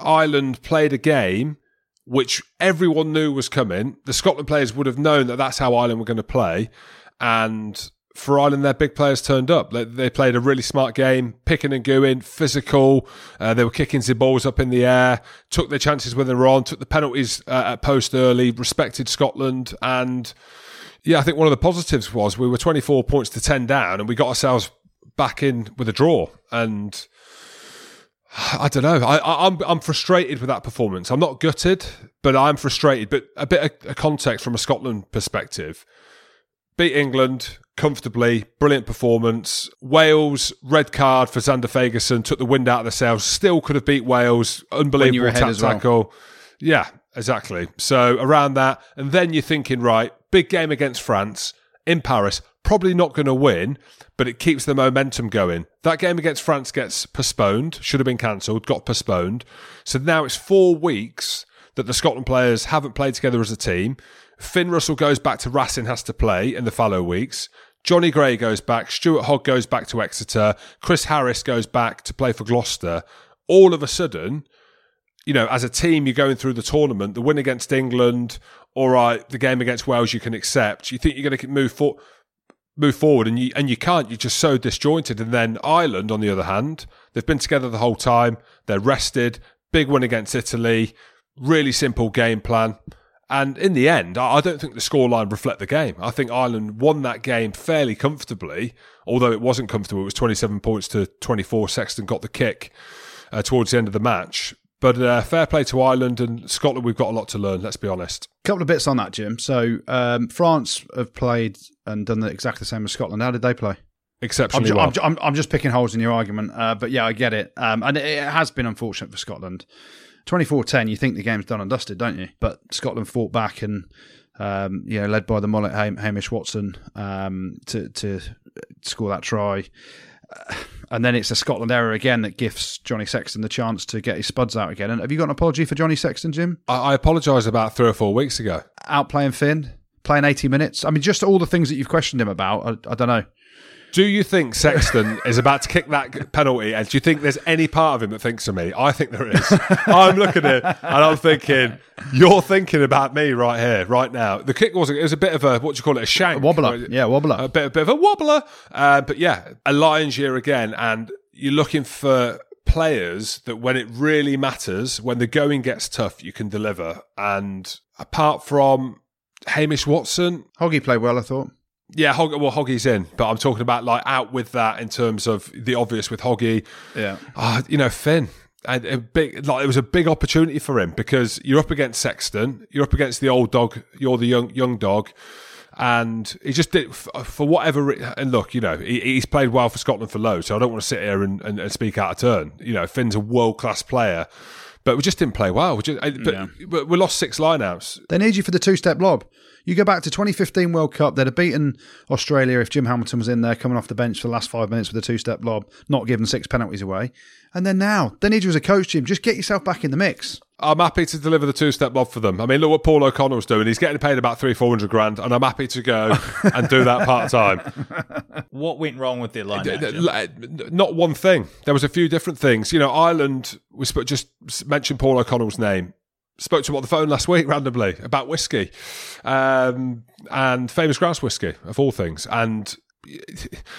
Ireland played a game which everyone knew was coming. The Scotland players would have known that that's how Ireland were going to play. And for Ireland, their big players turned up. They played a really smart game, picking and gooing, physical. They were kicking the balls up in the air, took their chances when they were on, took the penalties at post early, respected Scotland. And yeah, I think one of the positives was we were 24 points to 10 down and we got ourselves back in with a draw. And I don't know. I'm frustrated with that performance. I'm not gutted, but I'm frustrated. But a bit of context from a Scotland perspective. Beat England comfortably, brilliant performance. Wales, red card for Xander Fagerson, took the wind out of their sails. Still could have beat Wales, unbelievable tackle. Yeah, exactly. So around that, and then you're thinking, right, big game against France in Paris, probably not going to win, but it keeps the momentum going. That game against France gets postponed, should have been cancelled, got postponed. So now it's 4 weeks that the Scotland players haven't played together as a team. Finn Russell goes back to Racing, has to play in the fallow weeks. Johnny Gray goes back. Stuart Hogg goes back to Exeter. Chris Harris goes back to play for Gloucester. All of a sudden, you know, as a team, you're going through the tournament. The win against England, all right, the game against Wales you can accept. You think you're going to move forward and you can't. You're just so disjointed. And then Ireland, on the other hand, they've been together the whole time. They're rested. Big win against Italy. Really simple game plan. And in the end, I don't think the scoreline reflect the game. I think Ireland won that game fairly comfortably, although it wasn't comfortable. It was 27 points to 24. Sexton got the kick towards the end of the match. But fair play to Ireland, and Scotland, we've got a lot to learn, let's be honest. A couple of bits on that, Jim. So France have played and done exactly the same as Scotland. How did they play? exceptionally well. I'm just picking holes in your argument, but yeah, I get it. And it has been unfortunate for Scotland. 24-10, you think the game's done and dusted, don't you? But Scotland fought back and, you know, led by the mullet Hamish Watson to score that try. And then it's a Scotland error again that gifts Johnny Sexton the chance to get his spuds out again. And have you got an apology for Johnny Sexton, Jim? I apologised about 3 or 4 weeks ago. Outplaying Finn, playing 80 minutes. I mean, just all the things that you've questioned him about, I don't know. Do you think Sexton is about to kick that penalty? And do you think there's any part of him that thinks of me? I think there is. I'm looking at it and I'm thinking, you're thinking about me right here, right now. The kick wasn't, it was a bit of a, what do you call it, a shank? A wobbler. Yeah, wobbler. A bit of a wobbler. But yeah, a Lions year again. And you're looking for players that when it really matters, when the going gets tough, you can deliver. And apart from Hamish Watson. Hoggy played well, I thought. Yeah, Hoggy's in, but I'm talking about like out with that in terms of the obvious with Hoggy. Yeah, you know, Finn. And it was a big opportunity for him because you're up against Sexton, you're up against the old dog, you're the young dog, and he just did for whatever. And look, you know, he's played well for Scotland for loads, so I don't want to sit here and speak out of turn. You know, Finn's a world class player, but we just didn't play well. But we lost 6 lineouts. They need you for the 2-step lob. You go back to 2015 World Cup, they'd have beaten Australia if Jim Hamilton was in there coming off the bench for the last 5 minutes with a 2-step lob, not giving 6 penalties away. And then now, they need you as a coach, Jim. Just get yourself back in the mix. I'm happy to deliver the 2-step lob for them. I mean, look what Paul O'Connell's doing. He's getting paid about 300-400 grand, and I'm happy to go and do that part-time. What went wrong with their line-out? Not one thing. There was a few different things. You know, Ireland, we just mentioned Paul O'Connell's name. Spoke to him on the phone last week randomly about whiskey and famous grouse whiskey, of all things. And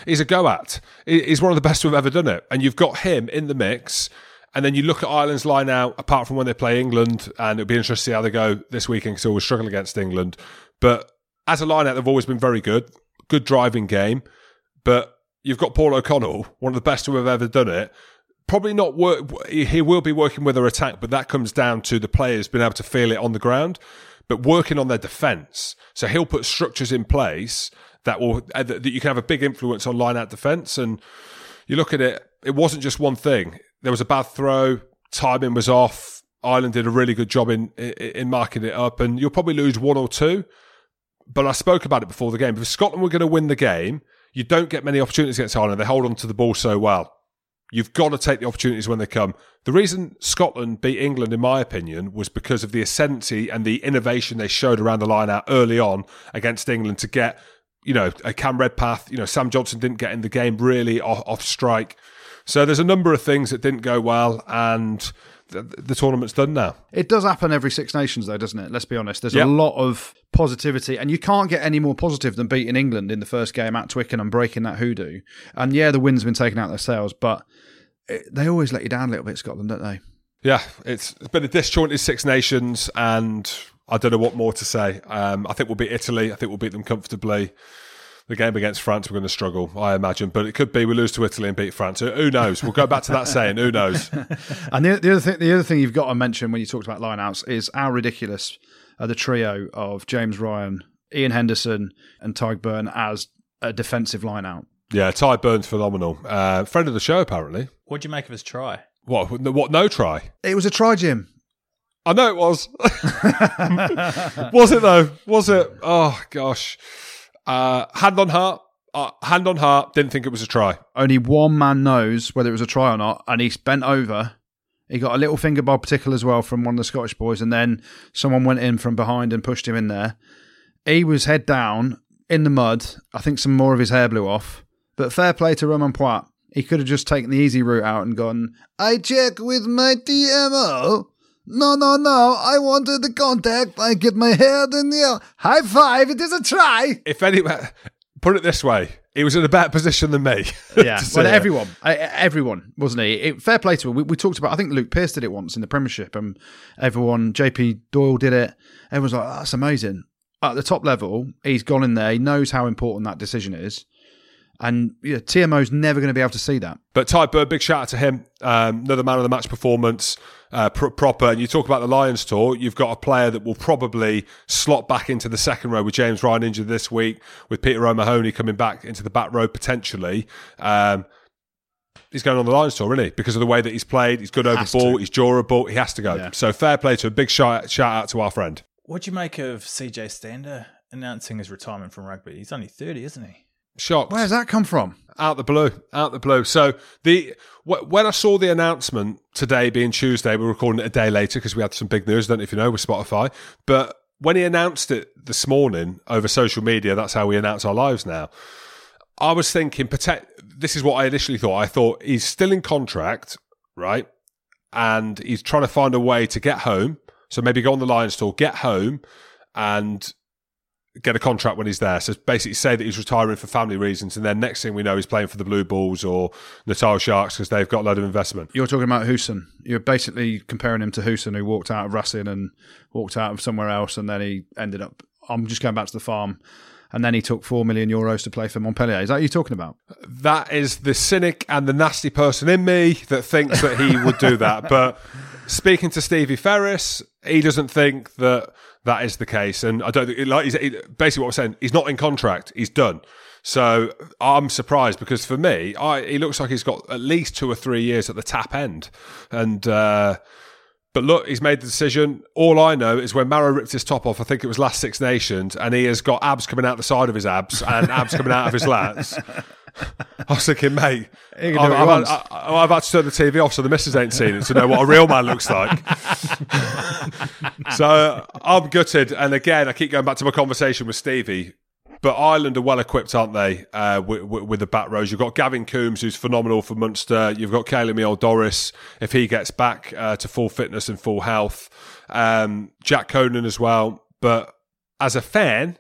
he's a go at. He's one of the best who've ever done it. And you've got him in the mix. And then you look at Ireland's line out, apart from when they play England, and it'll be interesting to see how they go this weekend because they always struggle against England. But as a line out, they've always been very good. Good driving game. But you've got Paul O'Connell, one of the best who have ever done it. Probably not work. He will be working with their attack, but that comes down to the players being able to feel it on the ground, but working on their defence. So he'll put structures in place that you can have a big influence on line-out defence. And you look at it, it wasn't just one thing. There was a bad throw, timing was off. Ireland did a really good job in marking it up, and you'll probably lose 1 or 2. But I spoke about it before the game. If Scotland were going to win the game, you don't get many opportunities against Ireland. They hold on to the ball so well. You've got to take the opportunities when they come. The reason Scotland beat England, in my opinion, was because of the ascendancy and the innovation they showed around the line out early on against England to get, you know, a Cam Redpath. You know, Sam Johnson didn't get in the game really off strike. So there's a number of things that didn't go well, and the tournament's done now. It does happen every Six Nations, though, doesn't it? Let's be honest. There's a lot of positivity, and you can't get any more positive than beating England in the first game at Twickenham and breaking that hoodoo. And yeah, the wind's been taken out of their sails, but they always let you down a little bit, Scotland, don't they? Yeah, it's been a disjointed Six Nations, and I don't know what more to say. I think we'll beat Italy. I think we'll beat them comfortably. The game against France, we're going to struggle, I imagine. But it could be we lose to Italy and beat France. Who knows? We'll go back to that saying, who knows? And the other thing you've got to mention when you talked about lineouts is how ridiculous the trio of James Ryan, Ian Henderson and Tadhg Byrne as a defensive lineout. Yeah, Tadhg Byrne's phenomenal. Friend of the show, apparently. What do you make of his try? What? No try? It was a try, Jim. I know it was. Was it, though? Was it? Oh, gosh. Hand on heart, didn't think it was a try. Only one man knows whether it was a try or not, and he's bent over. He got a little finger by particle as well from one of the Scottish boys, and then someone went in from behind and pushed him in there. He was head down, in the mud. I think some more of his hair blew off. But fair play to Roman Platts. He could have just taken the easy route out and gone, I check with my TMO. No, I wanted the contact. I get my head in the air. High five, it is a try. If anyone, put it this way, he was in a better position than me. Yeah, well, everyone, wasn't he? Fair play to him. We talked about, I think Luke Pearce did it once in the Premiership, and everyone, JP Doyle did it. Everyone's like, oh, that's amazing. At the top level, he's gone in there. He knows how important that decision is. And yeah, TMO's never going to be able to see that. But Ty Bird, big shout out to him. Another man of the match performance, proper. And you talk about the Lions tour, you've got a player that will probably slot back into the second row with James Ryan injured this week, with Peter O'Mahony coming back into the back row potentially. He's going on the Lions tour, isn't he? Because of the way that he's played, he's good over the ball, he's durable, he has to go. Yeah. So fair play to a big shout out to our friend. What do you make of CJ Stander announcing his retirement from rugby? He's only 30, isn't he? Shocked. Where's that come from? Out the blue. So when I saw the announcement today being Tuesday, we're recording it a day later because we had some big news, I don't know if you know, with Spotify. But when he announced it this morning over social media, that's how we announce our lives now. I was thinking, this is what I initially thought. I thought he's still in contract, right? And he's trying to find a way to get home. So maybe go on the Lions tour, get home and get a contract when he's there. So basically say that he's retiring for family reasons, and then next thing we know he's playing for the Blue Bulls or Natal Sharks because they've got a load of investment. You're talking about Hooson. You're basically comparing him to Hooson, who walked out of Racing and walked out of somewhere else, and then he ended up, I'm just going back to the farm, and then he took €4 million to play for Montpellier. Is that what you're talking about? That is the cynic and the nasty person in me that thinks that he would do that. But speaking to Stevie Ferris, he doesn't think that is the case, and I don't think, like, basically what I'm saying, he's not in contract, he's done. So I'm surprised, because for me, he looks like he's got at least 2 or 3 years at the tap end, and but look, he's made the decision. All I know is when Maro ripped his top off, I think it was last Six Nations, and he has got abs coming out the side of his abs and abs coming out of his lats. I was thinking, mate, I've had to turn the TV off so the missus ain't seen it to know what a real man looks like. So I'm gutted. And again, I keep going back to my conversation with Stevie, but Ireland are well equipped, aren't they, with the back rows? You've got Gavin Coombs, who's phenomenal for Munster. You've got Caleb Meal-Doris, if he gets back to full fitness and full health. Jack Conan as well. But as a fan,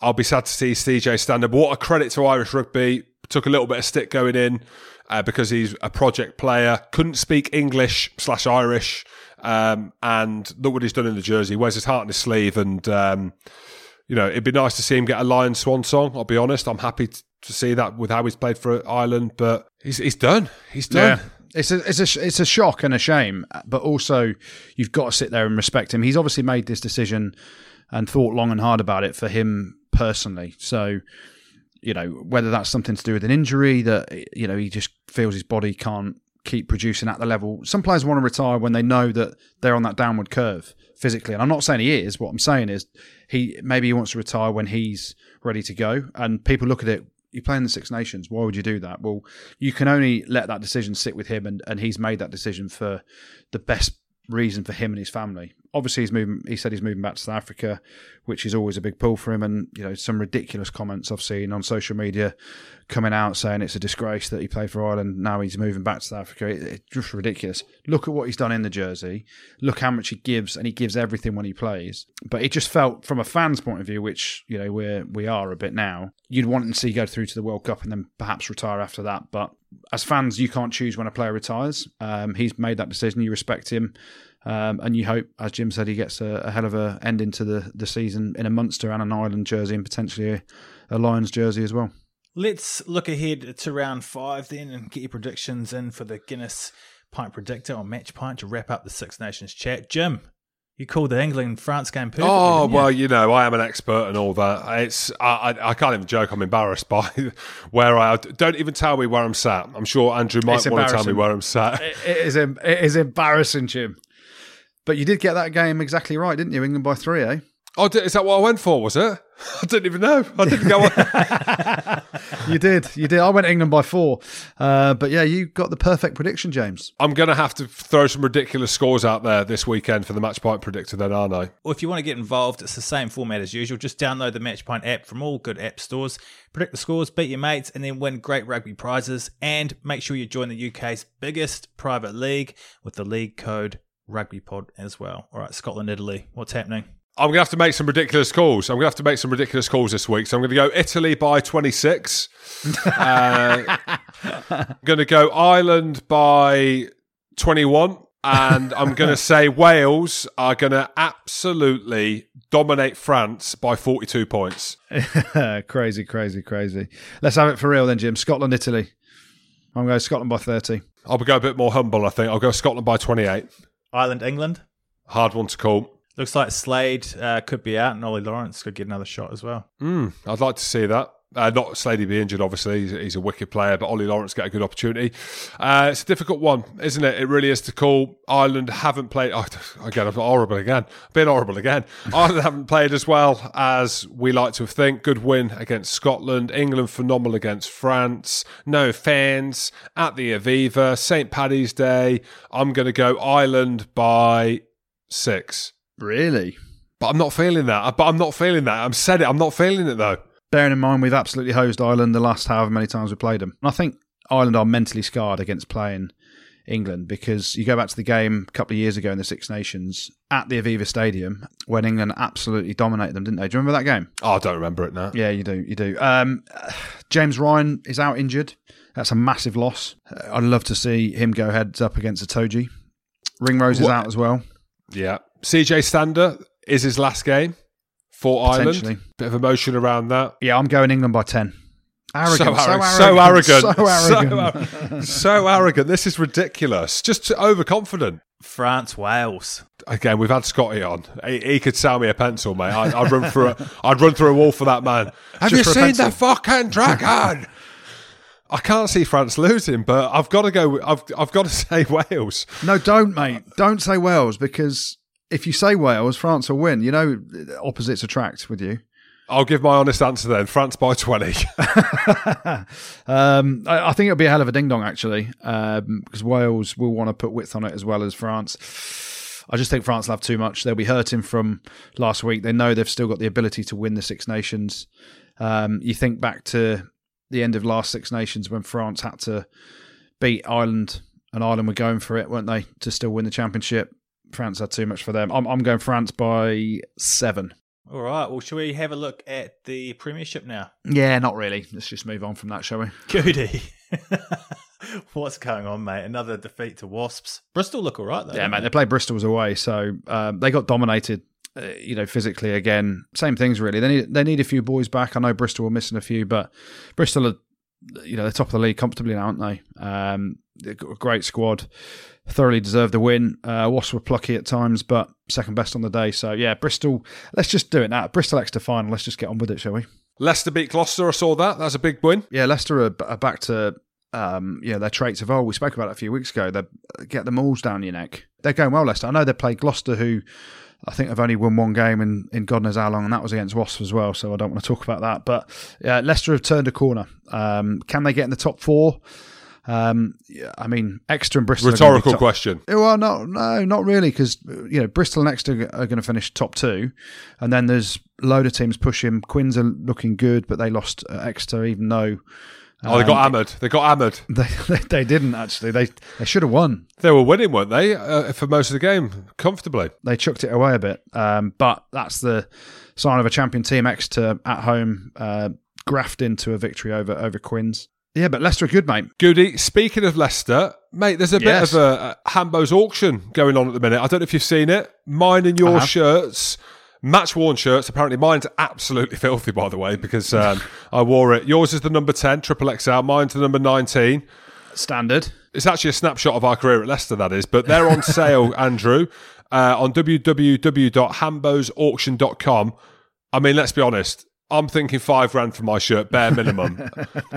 I'll be sad to see CJ Stander. But what a credit to Irish rugby. Took a little bit of stick going in because he's a project player. Couldn't speak English/Irish. And look what he's done in the jersey. Wears his heart on his sleeve. And, it'd be nice to see him get a Lion Swan song. I'll be honest. I'm happy to see that with how he's played for Ireland. But he's done. He's done. Yeah. It's a shock and a shame. But also, you've got to sit there and respect him. He's obviously made this decision and thought long and hard about it for him personally. So, whether that's something to do with an injury that, he just feels his body can't keep producing at the level. Some players want to retire when they know that they're on that downward curve physically. And I'm not saying he is. What I'm saying is maybe he wants to retire when he's ready to go. And people look at it, you're playing the Six Nations, why would you do that? Well, you can only let that decision sit with him. And he's made that decision for the best reason for him and his family. Obviously, he said he's moving back to South Africa, which is always a big pull for him. And some ridiculous comments I've seen on social media coming out saying it's a disgrace that he played for Ireland. Now he's moving back to South Africa. It's just ridiculous. Look at what he's done in the jersey. Look how much he gives, and he gives everything when he plays. But it just felt, from a fan's point of view, which we are a bit now, you'd want to see go through to the World Cup and then perhaps retire after that. But as fans, you can't choose when a player retires. He's made that decision. You respect him. And you hope, as Jim said, he gets a hell of a ending to the season in a Munster and an Ireland jersey, and potentially a Lions jersey as well. Let's look ahead to round 5 then, and get your predictions in for the Guinness Pint Predictor or Match Pint to wrap up the Six Nations chat. Jim, you called the England-France game perfectly. Oh, well, I am an expert and all that. It's I can't even joke. I'm embarrassed by where I... Don't even tell me where I'm sat. I'm sure Andrew might want to tell me where I'm sat. It is embarrassing, Jim. But you did get that game exactly right, didn't you? England by 3, eh? Oh, is that what I went for, was it? I didn't even know. I didn't go on. You did. I went England by 4. But yeah, you got the perfect prediction, James. I'm going to have to throw some ridiculous scores out there this weekend for the Match Pint Predictor then, aren't I? Well, if you want to get involved, it's the same format as usual. Just download the Match Pint app from all good app stores. Predict the scores, beat your mates, and then win great rugby prizes. And make sure you join the UK's biggest private league with the league code RugbyPod as well. All right, Scotland, Italy, what's happening? I'm going to have to make some ridiculous calls. This week. So I'm going to go Italy by 26. I'm going to go Ireland by 21. And I'm going to say Wales are going to absolutely dominate France by 42 points. Crazy. Let's have it for real then, Jim. Scotland, Italy. I'm going to go Scotland by 30. I'll go a bit more humble, I think. I'll go Scotland by 28. Ireland, England. Hard one to call. Looks like Slade could be out and Ollie Lawrence could get another shot as well. I'd like to see that. Not Slade be injured, obviously. He's a wicked player, but Ollie Lawrence get a good opportunity. It's a difficult one, isn't it? It really is to call. Ireland haven't played... I've been horrible again. Ireland haven't played as well as we like to think. Good win against Scotland. England phenomenal against France. No fans at the Aviva. St. Paddy's Day. I'm going to go Ireland by 6. Really? But I'm not feeling that. I've said it. I'm not feeling it, though. Bearing in mind, we've absolutely hosed Ireland the last however many times we played them. And I think Ireland are mentally scarred against playing England, because you go back to the game a couple of years ago in the Six Nations at the Aviva Stadium when England absolutely dominated them, didn't they? Do you remember that game? Oh, I don't remember it now. Yeah, you do. James Ryan is out injured. That's a massive loss. I'd love to see him go heads up against Itoje. Ringrose is out as well. Yeah. CJ Stander is his last game for Ireland. Bit of emotion around that. Yeah, I'm going England by 10. Arrogant. This is ridiculous. Just overconfident. France, Wales. Again, we've had Scotty on. He could sell me a pencil, mate. I'd run through a wall for that man. Have you seen the fucking dragon? I can't see France losing, but I've got to go. I've got to say Wales. No, don't, mate. Don't say Wales, because if you say Wales, France will win. You know, opposites attract with you. I'll give my honest answer then. France by 20. I think it'll be a hell of a ding-dong, actually, because Wales will want to put width on it as well as France. I just think France will have too much. They'll be hurting from last week. They know they've still got the ability to win the Six Nations. You think back to the end of last Six Nations when France had to beat Ireland, and Ireland were going for it, weren't they, to still win the championship. France had too much for them. I'm going France by 7. All right. Well, shall we have a look at the Premiership now? Yeah, not really. Let's just move on from that, shall we? Goody. What's going on, mate? Another defeat to Wasps. Bristol look all right, though. Yeah, mate. They played Bristol's away, so they got dominated, physically again. Same things, really. They need a few boys back. I know Bristol were missing a few, but Bristol are, they're top of the league comfortably now, aren't they? They've got a great squad. Thoroughly deserved the win. Wasps were plucky at times, but second best on the day. So, yeah, Bristol, let's just do it now. Bristol Exeter final. Let's just get on with it, shall we? Leicester beat Gloucester. I saw that. That's a big win. Yeah, Leicester are back to their traits of old. We spoke about it a few weeks ago. They get the mauls down your neck. They're going well, Leicester. I know they played Gloucester, who I think have only won one game in God knows how long, and that was against Wasps as well, so I don't want to talk about that. But yeah, Leicester have turned a corner. Can they get in the top 4? Exeter and Bristol. Rhetorical question. Well, not really, because Bristol and Exeter are going to finish top 2, and then there's a load of teams pushing. Quins are looking good, but they lost Exeter, even though. They got hammered. They didn't, actually. They should have won. They were winning, weren't they, for most of the game, comfortably. They chucked it away a bit, but that's the sign of a champion team. Exeter at home graft into a victory over Quins. Yeah, but Leicester are good, mate. Goody, speaking of Leicester, mate, there's a bit of a Hambos auction going on at the minute. I don't know if you've seen it. Mine and your shirts... Match-worn shirts. Apparently, mine's absolutely filthy, by the way, because I wore it. Yours is the number 10, triple XL. Mine's the number 19. Standard. It's actually a snapshot of our career at Leicester, that is. But they're on sale, Andrew, on www.hambosauction.com. I mean, let's be honest. I'm thinking £5,000 for my shirt, bare minimum.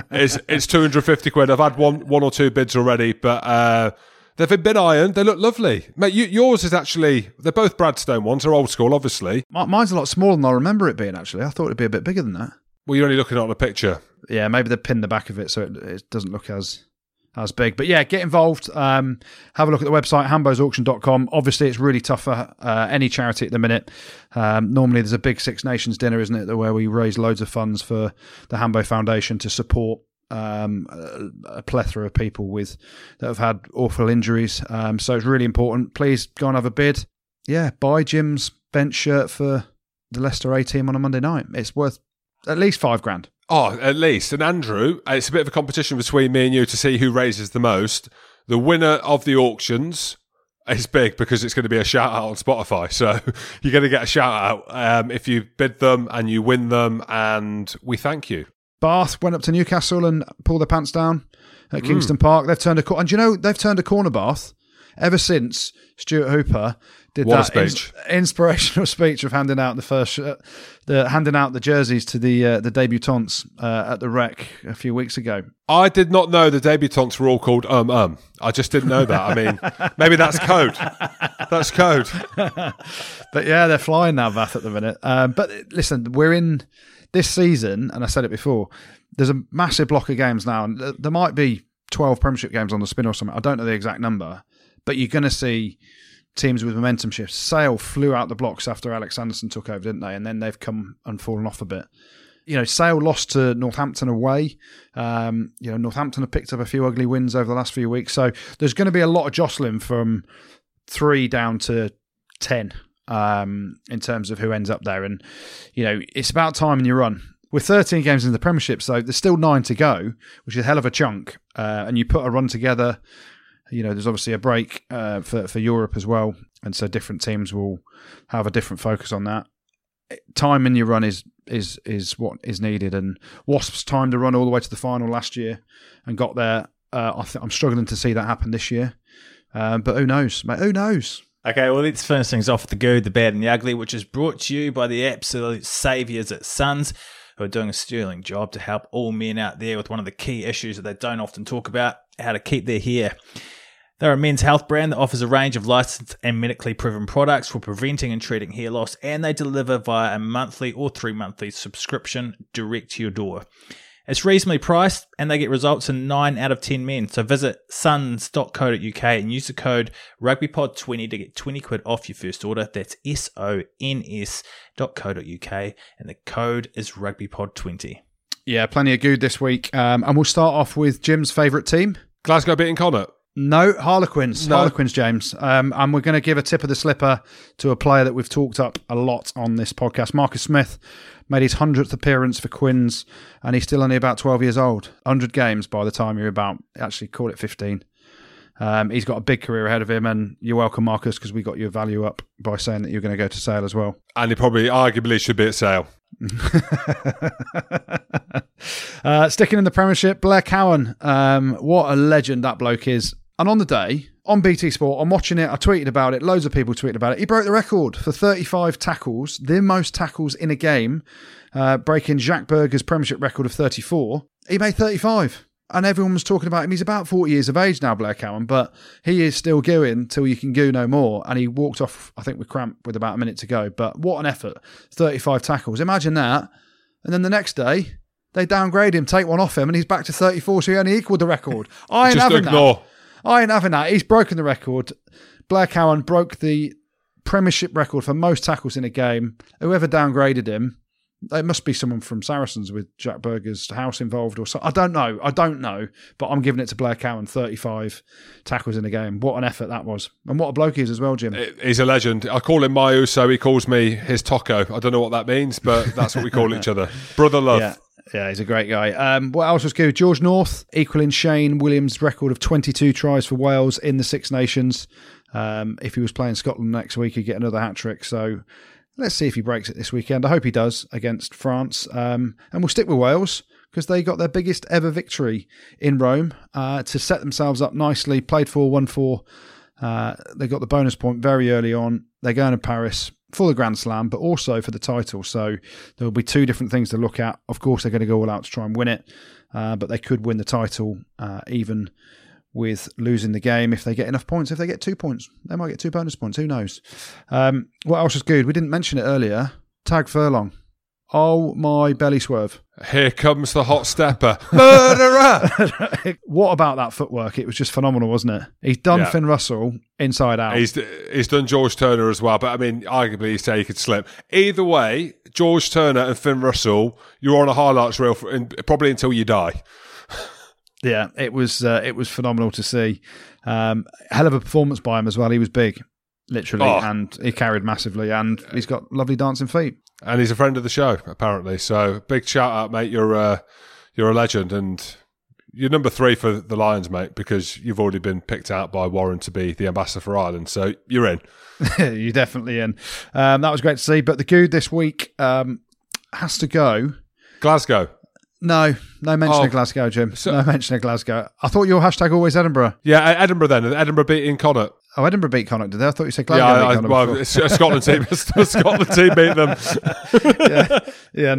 It's 250 quid. I've had one or two bids already, but... They've been ironed. They look lovely. Mate, yours is actually... They're both Bradstone ones. They're old school, obviously. Mine's a lot smaller than I remember it being, actually. I thought it'd be a bit bigger than that. Well, you're only looking at the picture. Yeah, maybe they pinned the back of it so it doesn't look as big. But yeah, get involved. Have a look at the website, hambosauction.com. Obviously, it's really tough for any charity at the minute. Normally, there's a big Six Nations dinner, isn't it, where we raise loads of funds for the Hambo Foundation to support a plethora of people that have had awful injuries, so it's really important. Please go and have a bid. Yeah, buy Jim's bench shirt for the Leicester A team on a Monday night. It's worth at least £5,000. Oh, at least. And Andrew, it's a bit of a competition between me and you to see who raises the most. The winner of the auctions It's big because it's going to be a shout out on Spotify. So you're going to get a shout out if you bid them and you win them, and we thank you. Bath went up to Newcastle and pulled their pants down at Kingston Park. They've turned a corner. And you know, they've turned a corner, Bath, ever since Stuart Hooper did that inspirational speech of handing out the first, handing out the jerseys to the debutantes at the Rec a few weeks ago. I did not know the debutantes were all called I just didn't know that. I mean, maybe that's code. That's code. But yeah, they're flying now, Bath, at the minute. But listen, we're in this season, and I said it before. There's a massive block of games now, and there might be 12 Premiership games on the spin or something. I don't know the exact number, but you're going to see teams with momentum shifts. Sale flew out the blocks after Alex Anderson took over, didn't they? And then they've come and fallen off a bit. You know, Sale lost to Northampton away. You know, Northampton have picked up a few ugly wins over the last few weeks. So there's going to be a lot of jostling from 3 down to 10 in terms of who ends up there. And, you know, it's about time in your run. We're 13 games in the Premiership, so there's still 9 to go, which is a hell of a chunk. And you put a run together. You know, there's obviously a break for Europe as well. And so different teams will have a different focus on that. Time in your run is what is needed. And Wasps timed a run all the way to the final last year and got there. I'm struggling to see that happen this year. But who knows, mate? Who knows? Okay, well, let's finish things off with the good, the bad and the ugly, which is brought to you by the absolute saviours at Suns, who are doing a sterling job to help all men out there with one of the key issues that they don't often talk about, how to keep their hair. They're a men's health brand that offers a range of licensed and medically proven products for preventing and treating hair loss, and they deliver via a monthly or 3-monthly subscription direct to your door. It's reasonably priced, and they get results in 9 out of 10 men. So visit suns.co.uk and use the code RugbyPod20 to get 20 quid off your first order. That's SONS.co.uk, and the code is RugbyPod20. Yeah, plenty of good this week. And we'll start off with Jim's favourite team. Glasgow beating Connacht. No, Harlequins. No. Harlequins, James. And we're going to give a tip of the slipper to a player that we've talked up a lot on this podcast. Marcus Smith made his 100th appearance for Quins, and he's still only about 12 years old. 100 games by the time you're about, actually call it 15. He's got a big career ahead of him, and you're welcome, Marcus, because we got your value up by saying that you're going to go to Sale as well. And he probably arguably should be at Sale. Sticking in the Premiership, Blair Cowan. What a legend that bloke is. And on the day, on BT Sport, I'm watching it. I tweeted about it. Loads of people tweeted about it. He broke the record for 35 tackles, the most tackles in a game, breaking Jacques Berger's Premiership record of 34. He made 35. And everyone was talking about him. He's about 40 years of age now, Blair Cowan, but he is still gooing till you can goo no more. And he walked off, I think, with cramp with about a minute to go. But what an effort. 35 tackles. Imagine that. And then the next day, they downgrade him, take one off him, and he's back to 34, so he only equalled the record. I ain't having that. I ain't having that. He's broken the record. Blair Cowan broke the Premiership record for most tackles in a game. Whoever downgraded him, it must be someone from Saracens with Jack Berger's house involved or something. I don't know, but I'm giving it to Blair Cowan, 35 tackles in a game. What an effort that was. And what a bloke he is as well, Jim. He's a legend. I call him my Uso. He calls me his taco. I don't know what that means, but that's what we call each other. Brother love. Yeah, he's a great guy. What else was good? George North equaling Shane Williams' record of 22 tries for Wales in the Six Nations. If he was playing Scotland next week, he'd get another hat-trick. So let's see if he breaks it this weekend. I hope he does against France. And we'll stick with Wales because they got their biggest ever victory in Rome to set themselves up nicely. Played 4-1-4. They got the bonus point very early on. They're going to Paris for the Grand Slam, but also for the title. So there'll be 2 different things to look at. Of course, they're going to go all out to try and win it, but they could win the title even with losing the game if they get enough points. If they get 2 points, they might get 2 bonus points. Who knows? What else is good? We didn't mention it earlier. Tag Furlong. Oh, my belly swerve. Here comes the hot stepper. Murderer! What about that footwork? It was just phenomenal, wasn't it? He's done Finn Russell inside out. He's done George Turner as well, but I mean, arguably you say he could slip. Either way, George Turner and Finn Russell, you're on a highlights reel probably until you die. Yeah, it was phenomenal to see. Hell of a performance by him as well. He was big, literally, and he carried massively, and he's got lovely dancing feet. And he's a friend of the show, apparently. So big shout out, mate. You're a legend, and You're number three for the Lions, mate, because you've already been picked out by Warren to be the ambassador for Ireland. So you're in. You're definitely in. That was great to see. But the coup this week has to go. Glasgow. No mention of Glasgow, Jim. So, no mention of Glasgow. I thought your hashtag always Edinburgh. Yeah, Edinburgh then. Edinburgh beating Connacht. Oh, Edinburgh beat Connacht, did they? I thought you said Glasgow beat Connacht. Well, it's a Scotland team beat them.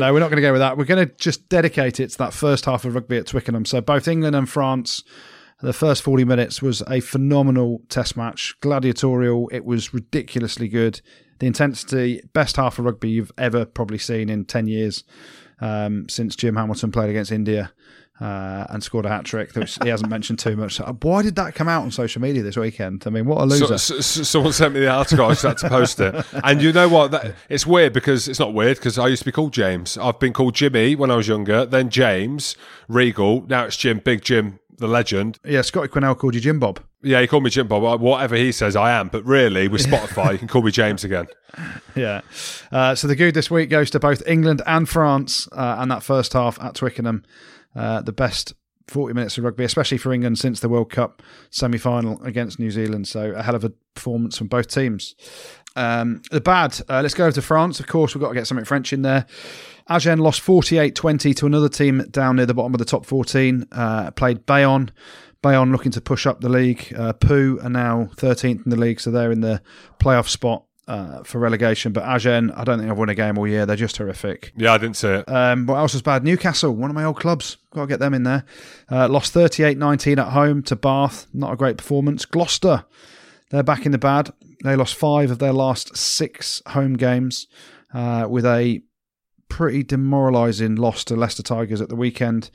No, we're not going to go with that. We're going to just dedicate it to that first half of rugby at Twickenham. So both England and France, the first 40 minutes was a phenomenal test match. Gladiatorial. It was ridiculously good. The intensity, best half of rugby you've ever probably seen in 10 years. Since Jim Hamilton played against India and scored a hat-trick, which he hasn't mentioned too much. Why did that come out on social media this weekend? I mean, what a loser. Someone sent me the article, I just had to post it. And you know what? It's weird because it's not weird because I used to be called James. I've been called Jimmy when I was younger, then James, Regal, now it's Jim, Big Jim, the legend. Yeah, Scott Quinnell called you Jim Bob. Yeah, he called me Jim Bob. Whatever he says, I am. But really, with Spotify, you can call me James again. Yeah. So the good this week goes to both England and France, and that first half at Twickenham, the best 40 minutes of rugby, especially for England since the World Cup semi-final against New Zealand. So a hell of a performance from both teams. The bad, let's go over to France. Of course, we've got to get something French in there. Agen lost 48-20 to another team down near the bottom of the top 14, played Bayonne. Bayonne looking to push up the league. Pau are now 13th in the league, so they're in the playoff spot for relegation. But Agen, I don't think I've won a game all year. They're just horrific. Yeah, I didn't see it. What else was bad? Newcastle, one of my old clubs. Got to get them in there. Lost 38-19 at home to Bath. Not a great performance. Gloucester, they're back in the bad. They lost 5 of their last 6 home games with a pretty demoralising loss to Leicester Tigers at the weekend.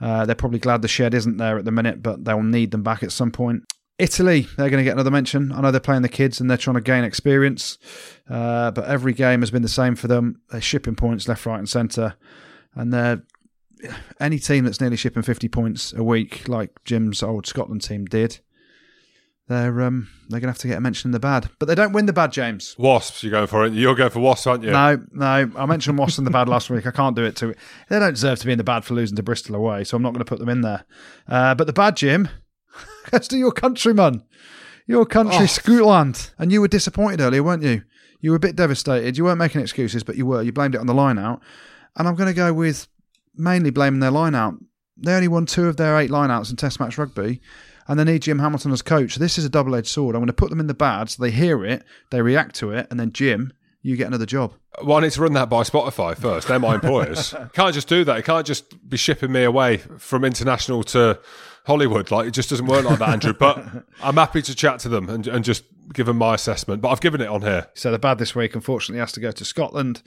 They're probably glad the shed isn't there at the minute, but they'll need them back at some point. Italy, they're going to get another mention. I know they're playing the kids and they're trying to gain experience, but every game has been the same for them. They're shipping points left, right and centre, and they're any team that's nearly shipping 50 points a week, like Jim's old Scotland team did, they're going to have to get a mention in the bad. But they don't win the bad, James. Wasps, you're going for it. You're going for Wasps, aren't you? No. I mentioned Wasps in the bad last week. I can't do it to it. They don't deserve to be in the bad for losing to Bristol away, so I'm not going to put them in there. But the bad, Jim, goes to your countryman, your country, Scotland. And you were disappointed earlier, weren't you? You were a bit devastated. You weren't making excuses, but you were. You blamed it on the line-out. And I'm going to go with mainly blaming their line-out. They only won 2 of their 8 line-outs in Test Match Rugby. And they need Jim Hamilton as coach. This is a double-edged sword. I'm going to put them in the bad so they hear it, they react to it, and then Jim, you get another job. Well, I need to run that by Spotify first. They're my employers. Can't just do that. It can't just be shipping me away from international to Hollywood. Like, it just doesn't work like that, Andrew. But I'm happy to chat to them and just give them my assessment. But I've given it on here. So the bad this week, unfortunately, has to go to Scotland.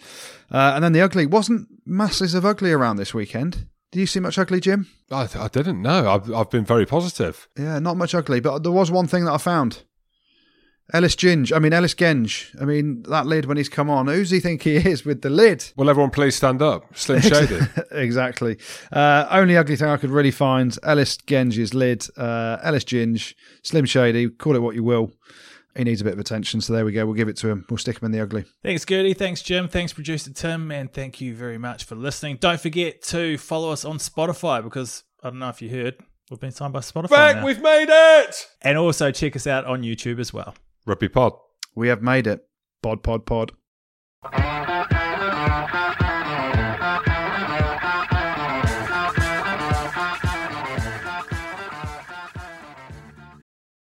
And then the ugly. Wasn't masses of ugly around this weekend? Did you see much ugly, Jim? I didn't, no. I've been very positive. Yeah, not much ugly, but there was one thing that I found. Ellis Genge. I mean, that lid when he's come on. Who's he think he is with the lid? Well, everyone please stand up. Slim Shady. Exactly. Only ugly thing I could really find, Ellis Genge's lid. Ellis Genge, Slim Shady, call it what you will. He needs a bit of attention, so there we go. We'll give it to him. We'll stick him in the ugly. Thanks, Gertie. Thanks, Jim. Thanks, producer Tim. And thank you very much for listening. Don't forget to follow us on Spotify because, I don't know if you heard, we've been signed by Spotify now. We've made it! And also check us out on YouTube as well. Rugby Pod. We have made it. Pod.